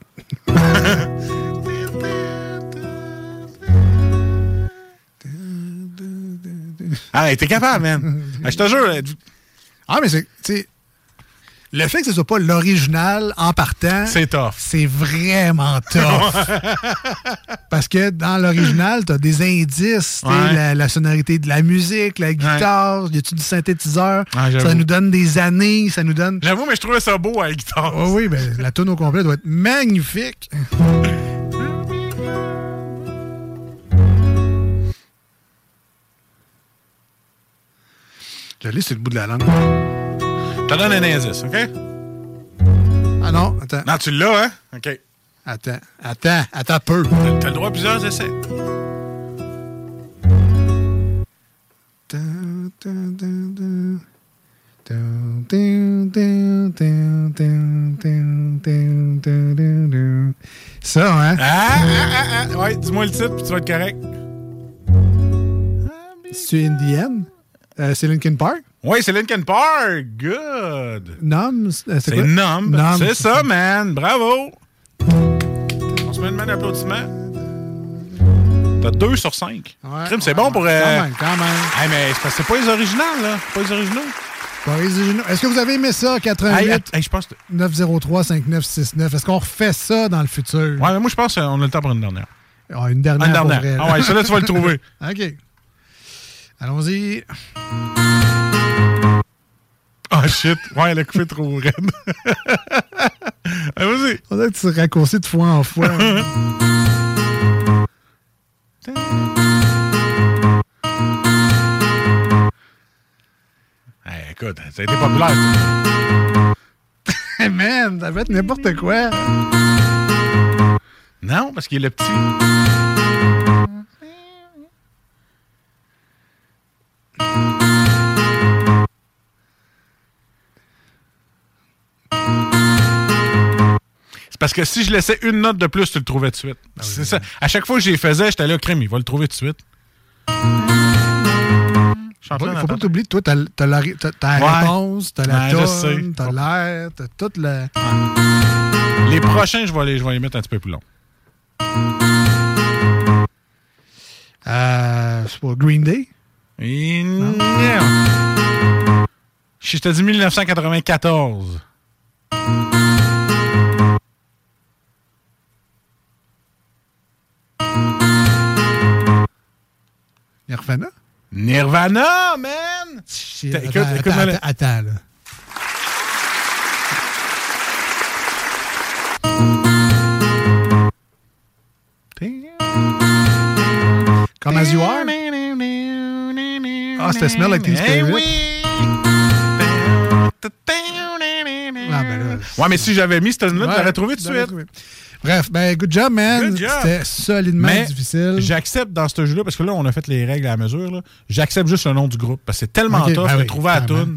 Ah, t'es capable, man. Ah, je te jure. Ah, mais c'est... Le fait que ce soit pas l'original en partant... C'est tough. C'est vraiment tough. Parce que dans l'original, t'as des indices, ouais. la, la sonorité de la musique, la guitare, ouais. Y a-tu du synthétiseur? Ah, ça nous donne des années, ça nous donne... J'avoue, mais je trouvais ça beau à la guitare. Oh, oui, ben, la toune au complet doit être magnifique. Je l'ai sur le bout de la langue. Je te donne un indice, OK? Ah non, attends. Non, tu l'as, hein? OK. Attends, attends, attends peu. T'as, t'as le droit à plusieurs essais. Ça, hein? Ah, ah, ah, ah. Ouais, dis-moi le titre, puis tu vas être correct. C'est indienne? Euh, c'est Linkin Park? Oui, c'est Linkin Park. Good. Numb? Euh, c'est c'est Numb. C'est, c'est ça, ça, man. Bravo. On se met une main d'applaudissement. T'as deux sur cinq. Ouais, Crime, c'est ouais, bon pour... Euh... Quand même, quand même. Hey, mais c'est, c'est pas les originales, là. C'est pas les originaux. Pas les originaux. Est-ce que vous avez aimé ça, quatre-vingt-huit neuf zéro trois cinq neuf six neuf? Est-ce qu'on refait ça dans le futur? Ouais, mais moi, je pense qu'on a le temps pour une dernière. Ah, une dernière, une dernière. Vrai, ah ouais, celle-là, tu vas le trouver. OK. Allons-y. Oh shit. Ouais, elle a coupé trop raide. Allons-y. On dirait que tu te raccourcis de fois en fois. Hein. Hey, écoute, ça a été populaire. Man, ça va être n'importe quoi. Non, parce qu'il est le petit. C'est parce que si je laissais une note de plus, tu le trouvais de suite. Ah oui, c'est oui. ça. À chaque fois que je les faisais, j'étais là, crème, il va le trouver tout de suite. Faut, faut pas t'oublier, toi, t'as, t'as la t'as, t'as ouais. réponse, t'as la ouais, tonne, t'as l'air, t'as toute la... Ouais. Les prochains, je vais les, je vais les mettre un petit peu plus long. Euh, c'est pas Green Day? Et... Non. Non. Je te dis dix-neuf cent quatre-vingt-quatorze. Nirvana? Nirvana, man! Shit, attends, écoute, écoute, attends, attends, attends, là. Comme As You Are? Ah, c'était Smell Like Teen Spirit. Ah, ben là, ouais, mais si j'avais mis cette note, ouais, j'aurais trouvé tout de suite. Trouvé. Bref, ben, good job, man. Good job. C'était solidement mais difficile. J'accepte dans ce jeu-là, parce que là, on a fait les règles à la mesure. Là. J'accepte juste le nom du groupe, parce que c'est tellement okay, tough ben de oui, trouver à toune.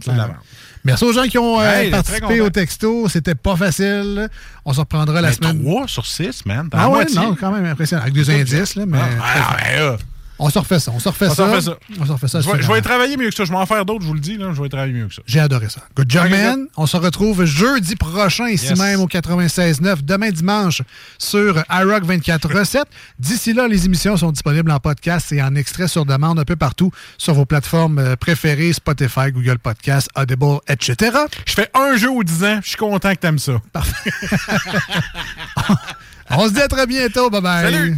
Merci aux gens qui ont hey, euh, participé au texto. C'était pas facile. On se reprendra la mais semaine. trois sur six, man. Ah ouais, moitié. Non, quand même impressionnant. Avec des indices, là, mais. Ah, ben, euh. On se refait ça, on se refait ça. On se refait ça. On se refait ça. Je vais, je vais travailler mieux que ça. Je vais en faire d'autres, je vous le dis. Là. Je vais travailler mieux que ça. J'ai adoré ça. Good job, man. On se retrouve jeudi prochain, ici yes. même, au quatre-vingt-seize neuf. Demain, dimanche, sur iRock vingt-quatre sept. D'ici là, les émissions sont disponibles en podcast et en extrait sur demande un peu partout sur vos plateformes préférées, Spotify, Google Podcast, Audible, et cetera. Je fais un jeu aux dix ans. Je suis content que t'aimes ça. Parfait. On se dit à très bientôt. Bye-bye. Salut.